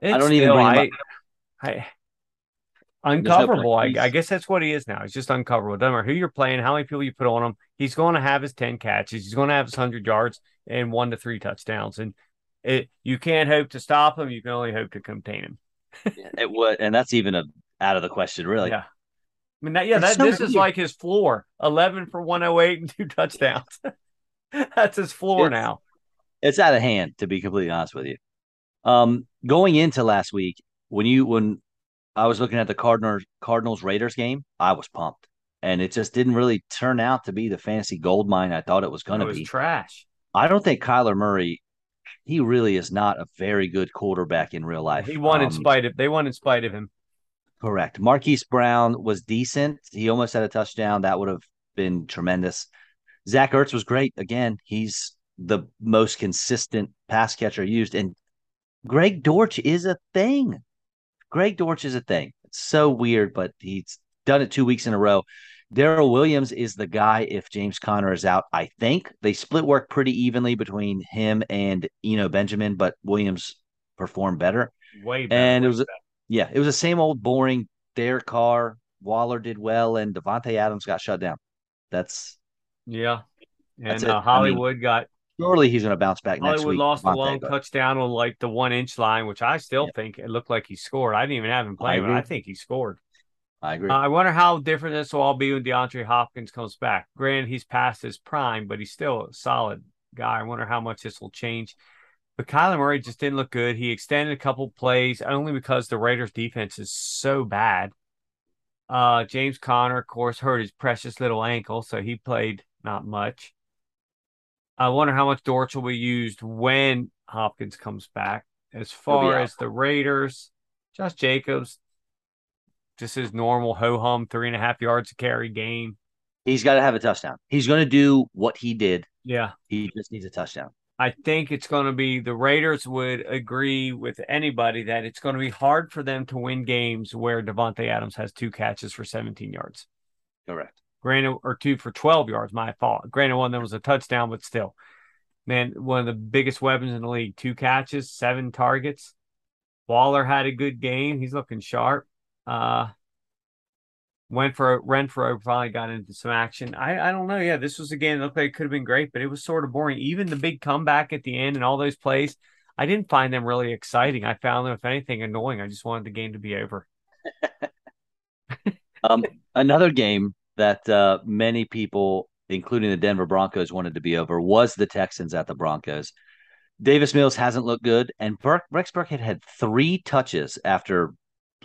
I don't even bring him up. Uncoverable. I guess that's what he is now. He's just uncoverable. Doesn't matter who you're playing, how many people you put on him. He's going to have his 10 catches. He's going to have his 100 yards and 1 to 3 touchdowns. And you can't hope to stop him. You can only hope to contain him. It would, and that's even out of the question, really. Yeah. I mean, this is like his floor: 11 for 108 and 2 touchdowns. That's his floor now. It's out of hand, to be completely honest with you. Going into last week, when I was looking at the Cardinals Raiders game, I was pumped, and it just didn't really turn out to be the fantasy gold mine I thought it was going to be. It was trash. I don't think Kyler Murray. He really is not a very good quarterback in real life. He won in spite of him. Correct. Marquise Brown was decent. He almost had a touchdown. That would have been tremendous. Zach Ertz was great. Again, he's the most consistent pass catcher used. And Greg Dortch is a thing. It's so weird, but he's done it 2 weeks in a row. Darrell Williams is the guy if James Conner is out, I think. They split work pretty evenly between him and Eno Benjamin, but Williams performed better. Way better. And it was the same old boring Derek Carr. Waller did well, and Devontae Adams got shut down. Hollywood got – surely he's going to bounce back next week. Hollywood lost a long touchdown on, like, the one-inch line, which I still think it looked like he scored. I didn't even have him play, but I think he scored. I agree. I wonder how different this will all be when DeAndre Hopkins comes back. Granted, he's past his prime, but he's still a solid guy. I wonder how much this will change. But Kyler Murray just didn't look good. He extended a couple plays only because the Raiders' defense is so bad. James Conner, of course, hurt his precious little ankle, so he played not much. I wonder how much Dortch will be used when Hopkins comes back. As far as the Raiders, Josh Jacobs, just his normal ho-hum, 3.5 yards a carry game. He's got to have a touchdown. He's going to do what he did. Yeah. He just needs a touchdown. I think it's going to be – the Raiders would agree with anybody that it's going to be hard for them to win games where Devontae Adams has 2 catches for 17 yards. Correct. Granted – or 2 for 12 yards, my fault. Granted, one of them was a touchdown, but still. Man, one of the biggest weapons in the league, 2 catches, 7 targets. Waller had a good game. He's looking sharp. Renfro finally got into some action. I don't know. Yeah, this was a game that looked like it could have been great, but it was sort of boring. Even the big comeback at the end and all those plays, I didn't find them really exciting. I found them, if anything, annoying. I just wanted the game to be over. Another game that many people, including the Denver Broncos, wanted to be over was the Texans at the Broncos. Davis Mills hasn't looked good, and Rex Burkhead had 3 touches after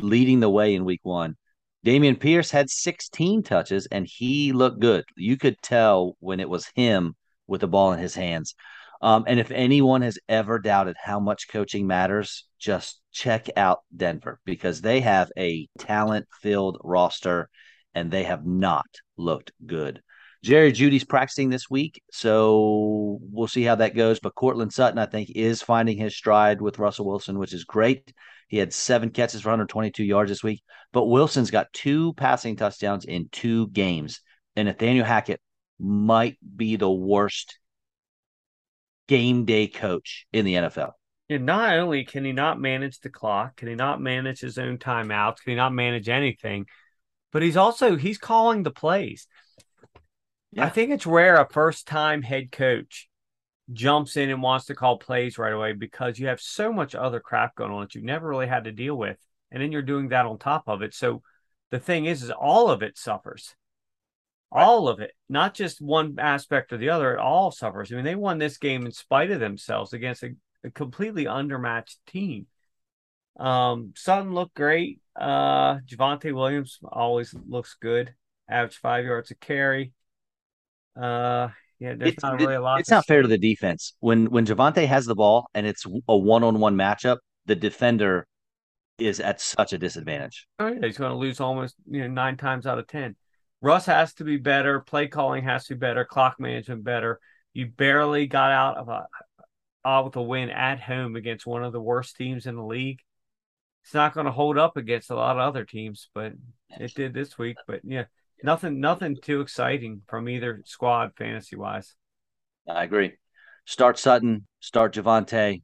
leading the way in week one. Damian Pierce had 16 touches, and he looked good. You could tell when it was him with the ball in his hands. And if anyone has ever doubted how much coaching matters, just check out Denver, because they have a talent-filled roster, and they have not looked good. Jerry Judy's practicing this week, so we'll see how that goes. But Courtland Sutton, I think, is finding his stride with Russell Wilson, which is great. He had 7 catches for 122 yards this week, but Wilson's got 2 passing touchdowns in 2 games, and Nathaniel Hackett might be the worst game day coach in the NFL. And not only can he not manage the clock, can he not manage his own timeouts, can he not manage anything, but he's calling the plays. Yeah. I think it's rare a first-time head coach jumps in and wants to call plays right away, because you have so much other crap going on that you've never really had to deal with, and then you're doing that on top of it. So the thing is all of it suffers. Right. All of it. Not just one aspect or the other. It all suffers. I mean, they won this game in spite of themselves against a completely undermatched team. Sutton looked great. Javonte Williams always looks good. Average 5 yards a carry. There's not really a lot. It's not fair to the defense. When Javonte has the ball and it's a one-on-one matchup, the defender is at such a disadvantage. Oh, yeah. He's going to lose almost 9 times out of 10. Russ has to be better. Play calling has to be better. Clock management better. You barely got out with a win at home against one of the worst teams in the league. It's not going to hold up against a lot of other teams, but it did this week. But, yeah. Nothing too exciting from either squad fantasy-wise. I agree. Start Sutton, start Javonte,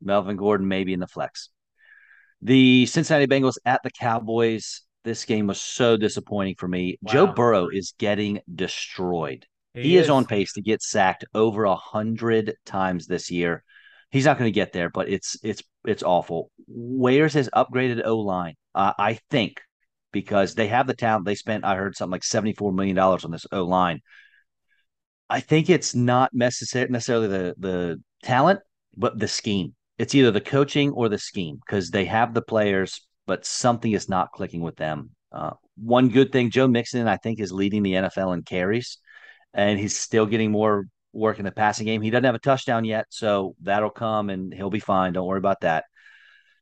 Melvin Gordon maybe in the flex. The Cincinnati Bengals at the Cowboys. This game was so disappointing for me. Wow. Joe Burrow is getting destroyed. He is on pace to get sacked over 100 times this year. He's not going to get there, but it's awful. Where's his upgraded O-line? I think because they have the talent. They spent, I heard, something like $74 million on this O-line. I think it's not necessarily the talent, but the scheme. It's either the coaching or the scheme because they have the players, but something is not clicking with them. One good thing, Joe Mixon, I think, is leading the NFL in carries, and he's still getting more work in the passing game. He doesn't have a touchdown yet, so that'll come, and he'll be fine. Don't worry about that.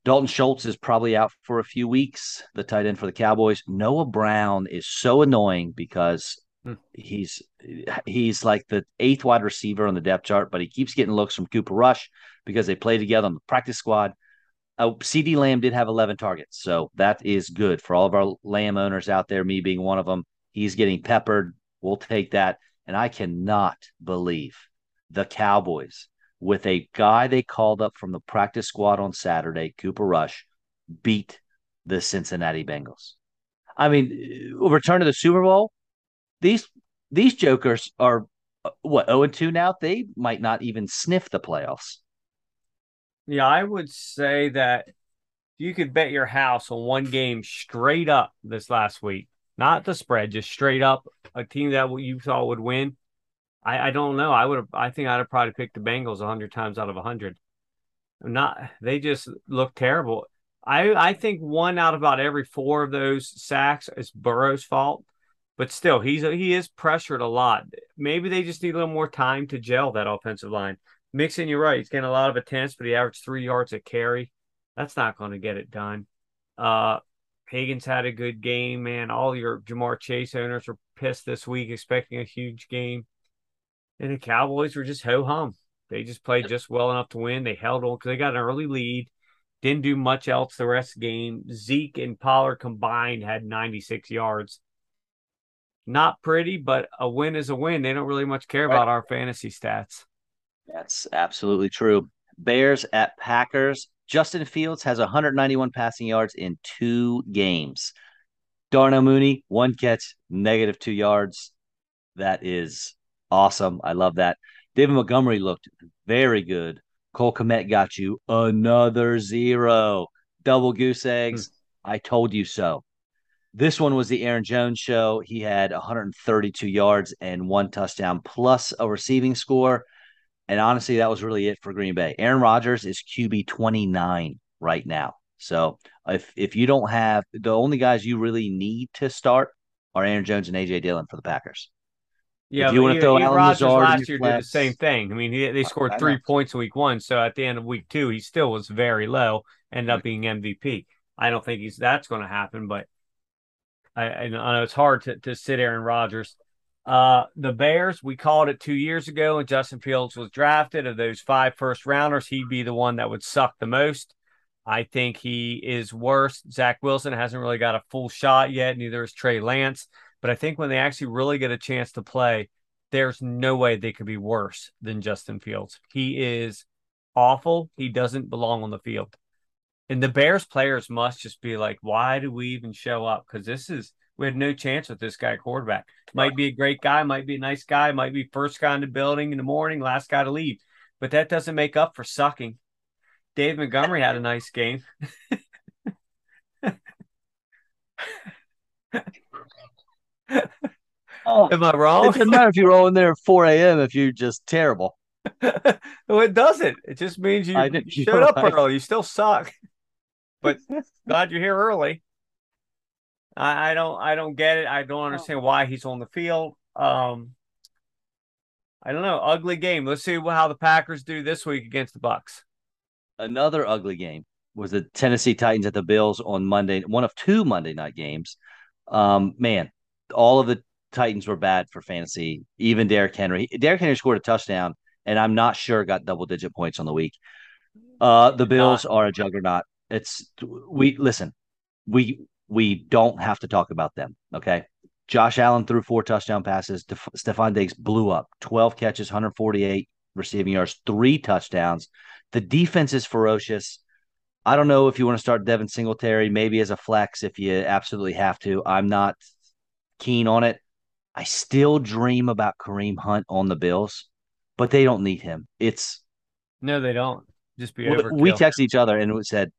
Dalton Schultz is probably out for a few weeks, the tight end for the Cowboys. Noah Brown is so annoying because he's like the 8th wide receiver on the depth chart, but he keeps getting looks from Cooper Rush because they play together on the practice squad. CD Lamb did have 11 targets, so that is good for all of our Lamb owners out there, me being one of them. He's getting peppered. We'll take that. And I cannot believe the Cowboys, with a guy they called up from the practice squad on Saturday, Cooper Rush, beat the Cincinnati Bengals. I mean, return to the Super Bowl, these jokers are, what, 0-2 now? They might not even sniff the playoffs. Yeah, I would say that you could bet your house on one game straight up this last week. Not the spread, just straight up, a team that you thought would win. I don't know. I think I'd have probably picked the Bengals 100 times out of 100. They just look terrible. I think one out of about every four of those sacks is Burrow's fault, but still, he is pressured a lot. Maybe they just need a little more time to gel that offensive line. Mixon, you're right. He's getting a lot of attempts, but he averaged 3 yards a carry. That's not going to get it done. Higgins had a good game, man. All your Jamar Chase owners were pissed this week, expecting a huge game. And the Cowboys were just ho-hum. They just played just well enough to win. They held on because they got an early lead. Didn't do much else the rest of the game. Zeke and Pollard combined had 96 yards. Not pretty, but a win is a win. They don't really much care about our fantasy stats. That's absolutely true. Bears at Packers. Justin Fields has 191 passing yards in 2 games. Darnell Mooney, 1 catch, -2 yards. That is awesome. I love that. David Montgomery looked very good. Cole Kmet got you another 0. Double goose eggs. I told you so. This one was the Aaron Jones show. He had 132 yards and 1 touchdown plus a receiving score. And honestly, that was really it for Green Bay. Aaron Rodgers is QB 29 right now. So if you don't have – the only guys you really need to start are Aaron Jones and A.J. Dillon for the Packers. Yeah, if you want to throw Alan Lazard last year did the same thing. I mean, they scored 3 points in week one. So at the end of week two, he still was very low, ended up being MVP. I don't think that's going to happen, but I know it's hard to sit Aaron Rodgers. The Bears, we called it 2 years ago when Justin Fields was drafted. Of those 5 first-rounders, he'd be the one that would suck the most. I think he is worse. Zach Wilson hasn't really got a full shot yet. Neither is Trey Lance. But I think when they actually really get a chance to play, there's no way they could be worse than Justin Fields. He is awful. He doesn't belong on the field. And the Bears players must just be like, why do we even show up? Because we had no chance with this guy quarterback. Might be a great guy, might be a nice guy, might be first guy in the building in the morning, last guy to leave. But that doesn't make up for sucking. Dave Montgomery had a nice game. Oh, am I wrong? It doesn't matter if you're rolling there at 4 a.m. if you're just terrible. No, it doesn't. It just means you showed up early. You still suck. But glad you're here early. I don't get it. I don't understand why he's on the field. I don't know. Ugly game. Let's see how the Packers do this week against the Bucs. Another ugly game was the Tennessee Titans at the Bills on Monday, one of 2 Monday night games. Man, all of the Titans were bad for fantasy, even Derrick Henry. Derrick Henry scored a touchdown, and I'm not sure got double-digit points on the week. The Bills are a juggernaut. We don't have to talk about them, okay? Josh Allen threw 4 touchdown passes. Stephon Diggs blew up. 12 catches, 148 receiving yards, 3 touchdowns. The defense is ferocious. I don't know if you want to start Devin Singletary, maybe as a flex if you absolutely have to. I'm not keen on it. I still dream about Kareem Hunt on the Bills, but they don't need him. No, they don't. Just be overkill. We texted each other and it said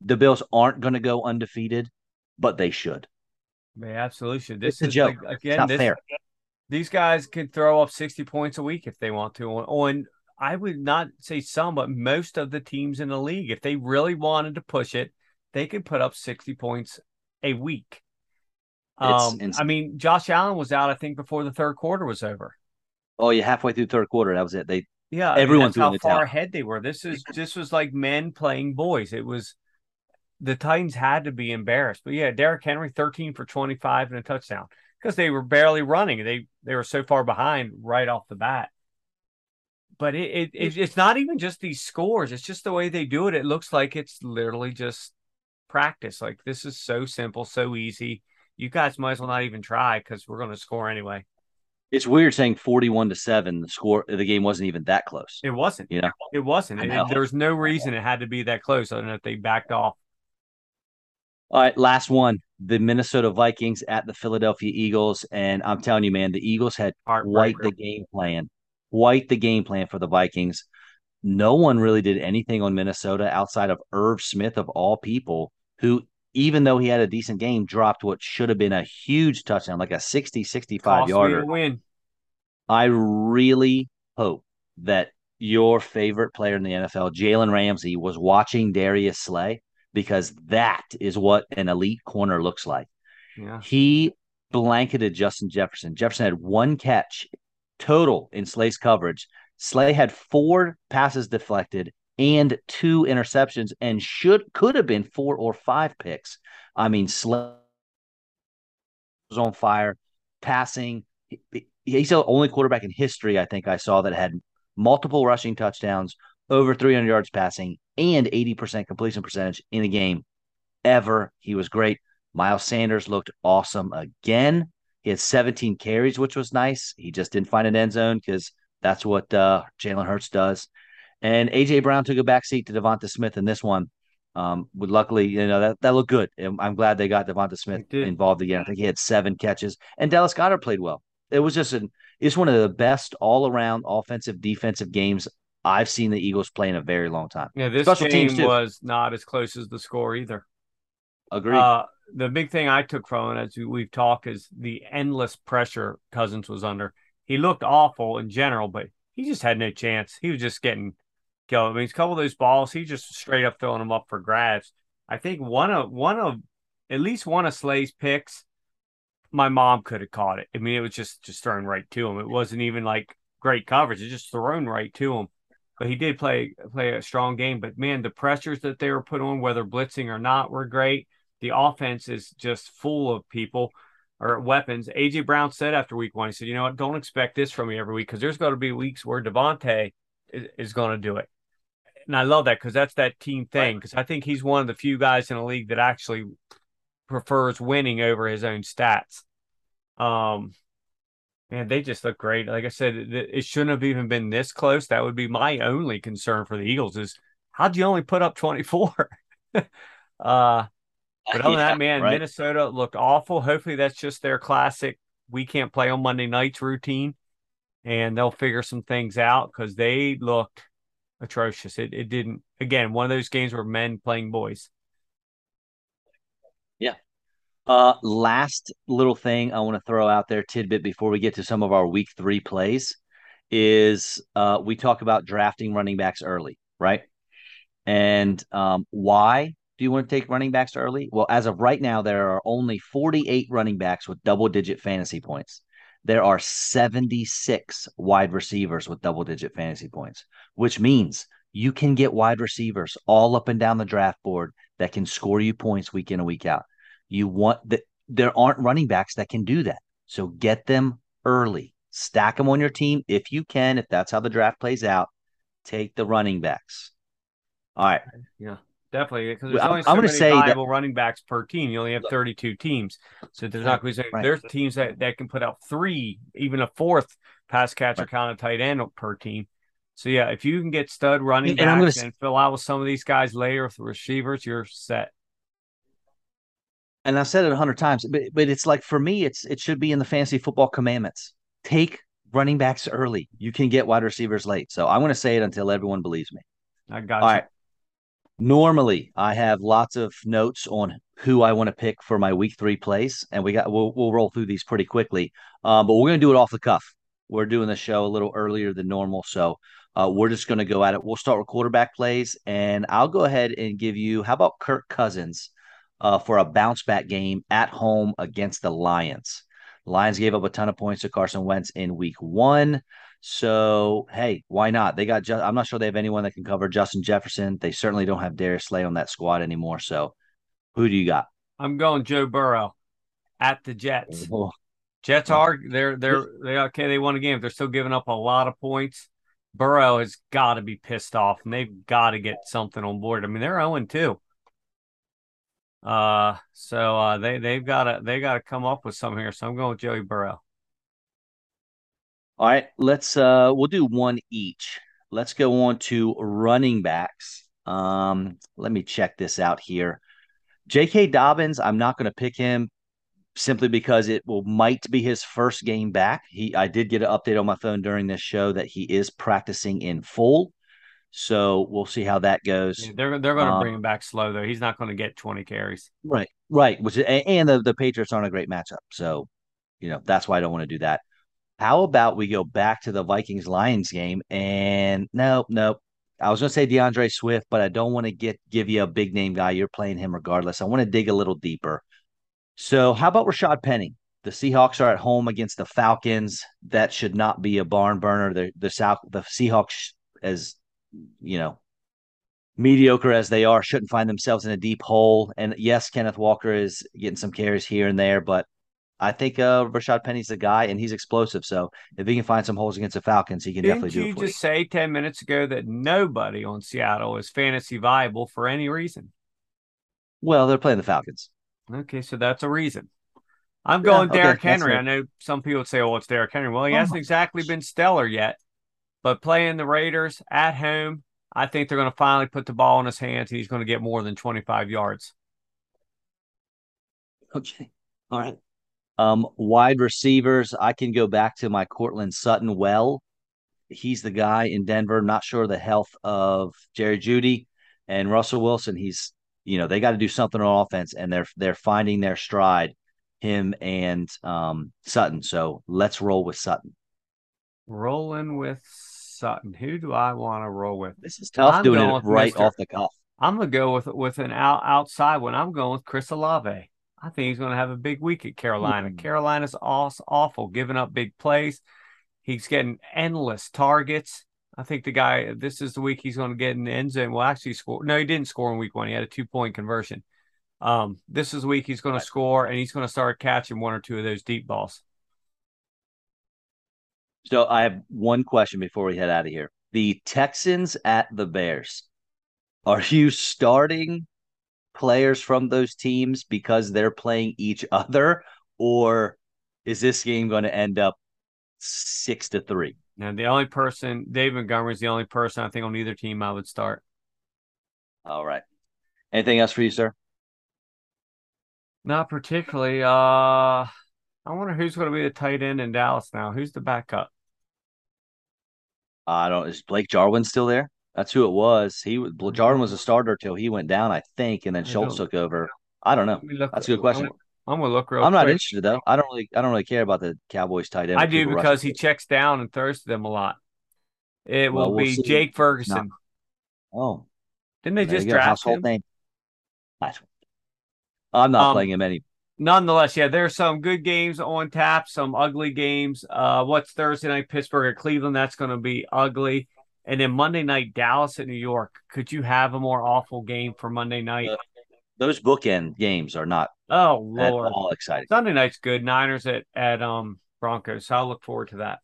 the Bills aren't going to go undefeated, but they should. They absolutely should. This is a joke. Like, again, it's not fair. These guys could throw up 60 points a week if they want to. On I would not say some, but most of the teams in the league, if they really wanted to push it, they could put up 60 points a week. I mean, Josh Allen was out, I think, before the third quarter was over. Oh, yeah, halfway through third quarter. That was it. Yeah, everyone's doing how far ahead they were. This was like men playing boys. It was the Titans had to be embarrassed. But yeah, Derrick Henry 13 for 25 and a touchdown because they were barely running. They were so far behind right off the bat. But it's not even just these scores. It's just the way they do it. It looks like it's literally just practice. Like, this is so simple, so easy. You guys might as well not even try because we're going to score anyway. It's weird saying 41-7. The game wasn't even that close. It wasn't. You know? It wasn't. There was no reason it had to be that close other than if they backed off. All right, last one. The Minnesota Vikings at the Philadelphia Eagles. And I'm telling you, man, the Eagles had quite the game plan for the Vikings. No one really did anything on Minnesota outside of Irv Smith, of all people, who, even though he had a decent game, dropped what should have been a huge touchdown, like a 60, 65-yarder. Win. I really hope that your favorite player in the NFL, Jalen Ramsey, was watching Darius Slay, because that is what an elite corner looks like. Yeah. He blanketed Justin Jefferson. Jefferson had one catch total in Slay's coverage. Slay had 4 passes deflected and 2 interceptions, and could have been 4 or 5 picks. I mean, Slay was on fire, passing. He's the only quarterback in history, I think I saw, that had multiple rushing touchdowns, over 300 yards passing, and 80% completion percentage in a game ever. He was great. Miles Sanders looked awesome again. He had 17 carries, which was nice. He just didn't find an end zone because that's what Jalen Hurts does. And A.J. Brown took a backseat to Devonta Smith in this one. But luckily, that looked good. And I'm glad they got Devonta Smith involved again. I think he had 7 catches. And Dallas Goedert played well. It was just it's one of the best all-around offensive, defensive games I've seen the Eagles play in a very long time. Yeah, this special game was not as close as the score either. Agreed. The big thing I took from it, as we've talked, is the endless pressure Cousins was under. He looked awful in general, but he just had no chance. He was just getting killed. I mean, a couple of those balls, he just straight up throwing them up for grabs. I think at least one of Slay's picks, my mom could have caught it. I mean, it was just thrown right to him. It wasn't even like great coverage. It just thrown right to him. But he did play a strong game. But, man, the pressures that they were put on, whether blitzing or not, were great. The offense is just full of people or weapons. A.J. Brown said after week one, he said, you know what, don't expect this from me every week, because there's going to be weeks where Devontae is going to do it. And I love that, because that's that team thing, because I think he's one of the few guys in the league that actually prefers winning over his own stats. Man, they just look great. Like I said, it shouldn't have even been this close. That would be my only concern for the Eagles is, how'd you only put up 24? But other than that, man, right? Minnesota looked awful. Hopefully that's just their classic we can't play on Monday nights routine, and they'll figure some things out, because they looked atrocious. It didn't – again, one of those games where men playing boys. Yeah. Last little thing I want to throw out there, tidbit, before we get to some of our week 3 plays, is we talk about drafting running backs early, right? And why – do you want to take running backs early? Well, as of right now, there are only 48 running backs with double-digit fantasy points. There are 76 wide receivers with double-digit fantasy points, which means you can get wide receivers all up and down the draft board that can score you points week in and week out. There aren't running backs that can do that, so get them early. Stack them on your team if you can. If that's how the draft plays out, take the running backs. All right. Yeah. Definitely, because there's only so many viable running backs per team. You only have 32 teams, so there's not going to be. There's teams that can put out 3, even a 4th pass catcher, kind of tight end per team. So, yeah, if you can get stud running backs and fill out with some of these guys later with the receivers, you're set. And I've said it 100 times, but it's like, for me, it should be in the fantasy football commandments. Take running backs early. You can get wide receivers late. So I'm going to say it until everyone believes me. I got you. All right. Normally, I have lots of notes on who I want to pick for my week 3 plays, and we'll roll through these pretty quickly. But we're going to do it off the cuff. We're doing the show a little earlier than normal, so we're just going to go at it. We'll start with quarterback plays, and I'll go ahead and give you, how about Kirk Cousins for a bounce-back game at home against the Lions? The Lions gave up a ton of points to Carson Wentz in week 1. So, hey, why not? They got I'm not sure they have anyone that can cover Justin Jefferson. They certainly don't have Darius Slay on that squad anymore. So, who do you got? I'm going Joe Burrow at the Jets. Oh. Jets are they're okay. They won a game. They're still giving up a lot of points. Burrow has got to be pissed off, and they've got to get something on board. I mean, they're 0-2. So they've got to come up with something here. So I'm going with Joey Burrow. All right, we'll do one each. Let's go on to running backs. Let me check this out here. J.K. Dobbins, I'm not going to pick him simply because it might be his first game back. I did get an update on my phone during this show that he is practicing in full. So we'll see how that goes. Yeah, they're going to bring him back slow, though. He's not going to get 20 carries. Right. And the Patriots aren't a great matchup. So, that's why I don't want to do that. How about we go back to the Vikings-Lions game? And nope. I was going to say DeAndre Swift, but I don't want to give you a big-name guy. You're playing him regardless. I want to dig a little deeper. So how about Rashad Penny? The Seahawks are at home against the Falcons. That should not be a barn burner. The Seahawks, as mediocre as they are, shouldn't find themselves in a deep hole. And, yes, Kenneth Walker is getting some carries here and there, but I think Rashad Penny's the guy, and he's explosive. So if he can find some holes against the Falcons, he can definitely do it for you. Didn't you just say 10 minutes ago that nobody on Seattle is fantasy viable for any reason? Well, they're playing the Falcons. Okay, so that's a reason. I'm going Derrick Henry. I know some people would say, it's Derrick Henry. Well, he hasn't exactly been stellar yet, but playing the Raiders at home, I think they're going to finally put the ball in his hands, and he's going to get more than 25 yards. Okay. All right. Wide receivers, I can go back to my Courtland Sutton. Well, he's the guy in Denver. Not sure the health of Jerry Jeudy and Russell Wilson. He's, they got to do something on offense, and they're finding their stride, him and Sutton. So let's roll with Sutton. Rolling with Sutton. Who do I want to roll with? This is tough doing it right off the cuff. I'm gonna go with an outside one. I'm going with Chris Olave. I think he's going to have a big week at Carolina. Carolina's awful, giving up big plays. He's getting endless targets. I think this is the week he's going to get in the end zone. Well, actually score. No, he didn't score in week 1. He had a 2-point conversion. This is the week he's going to score, and he's going to start catching one or two of those deep balls. So I have one question before we head out of here. The Texans at the Bears. Are you starting players from those teams because they're playing each other, or is this game going to end up 6-3? Now, Dave Montgomery is the only person I think on either team I would start. All right. Anything else for you, sir? Not particularly. I wonder who's going to be the tight end in Dallas now. Who's the backup? I don't. Is Blake Jarwin still there? That's who it was. Jarwin was a starter till he went down, I think, and then Schultz took over. I don't know. That's a good question. I'm gonna look real quick. I'm not interested though. I don't really care about the Cowboys tight end. I do because he checks down and throws to them a lot. It will be Jake Ferguson. Oh, didn't they just draft him? I'm not playing him anymore. Nonetheless, yeah, there's some good games on tap, some ugly games. What's Thursday night? Pittsburgh at Cleveland. That's going to be ugly. And then Monday night, Dallas at New York. Could you have a more awful game for Monday night? Those bookend games are not at all exciting. Sunday night's good. Niners at Broncos. So I'll look forward to that.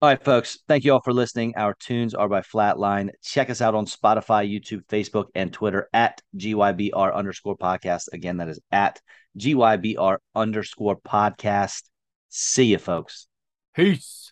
All right, folks. Thank you all for listening. Our tunes are by Flatline. Check us out on Spotify, YouTube, Facebook, and Twitter at @GYBR_podcast. Again, that is at @GYBR_podcast. See you, folks. Peace.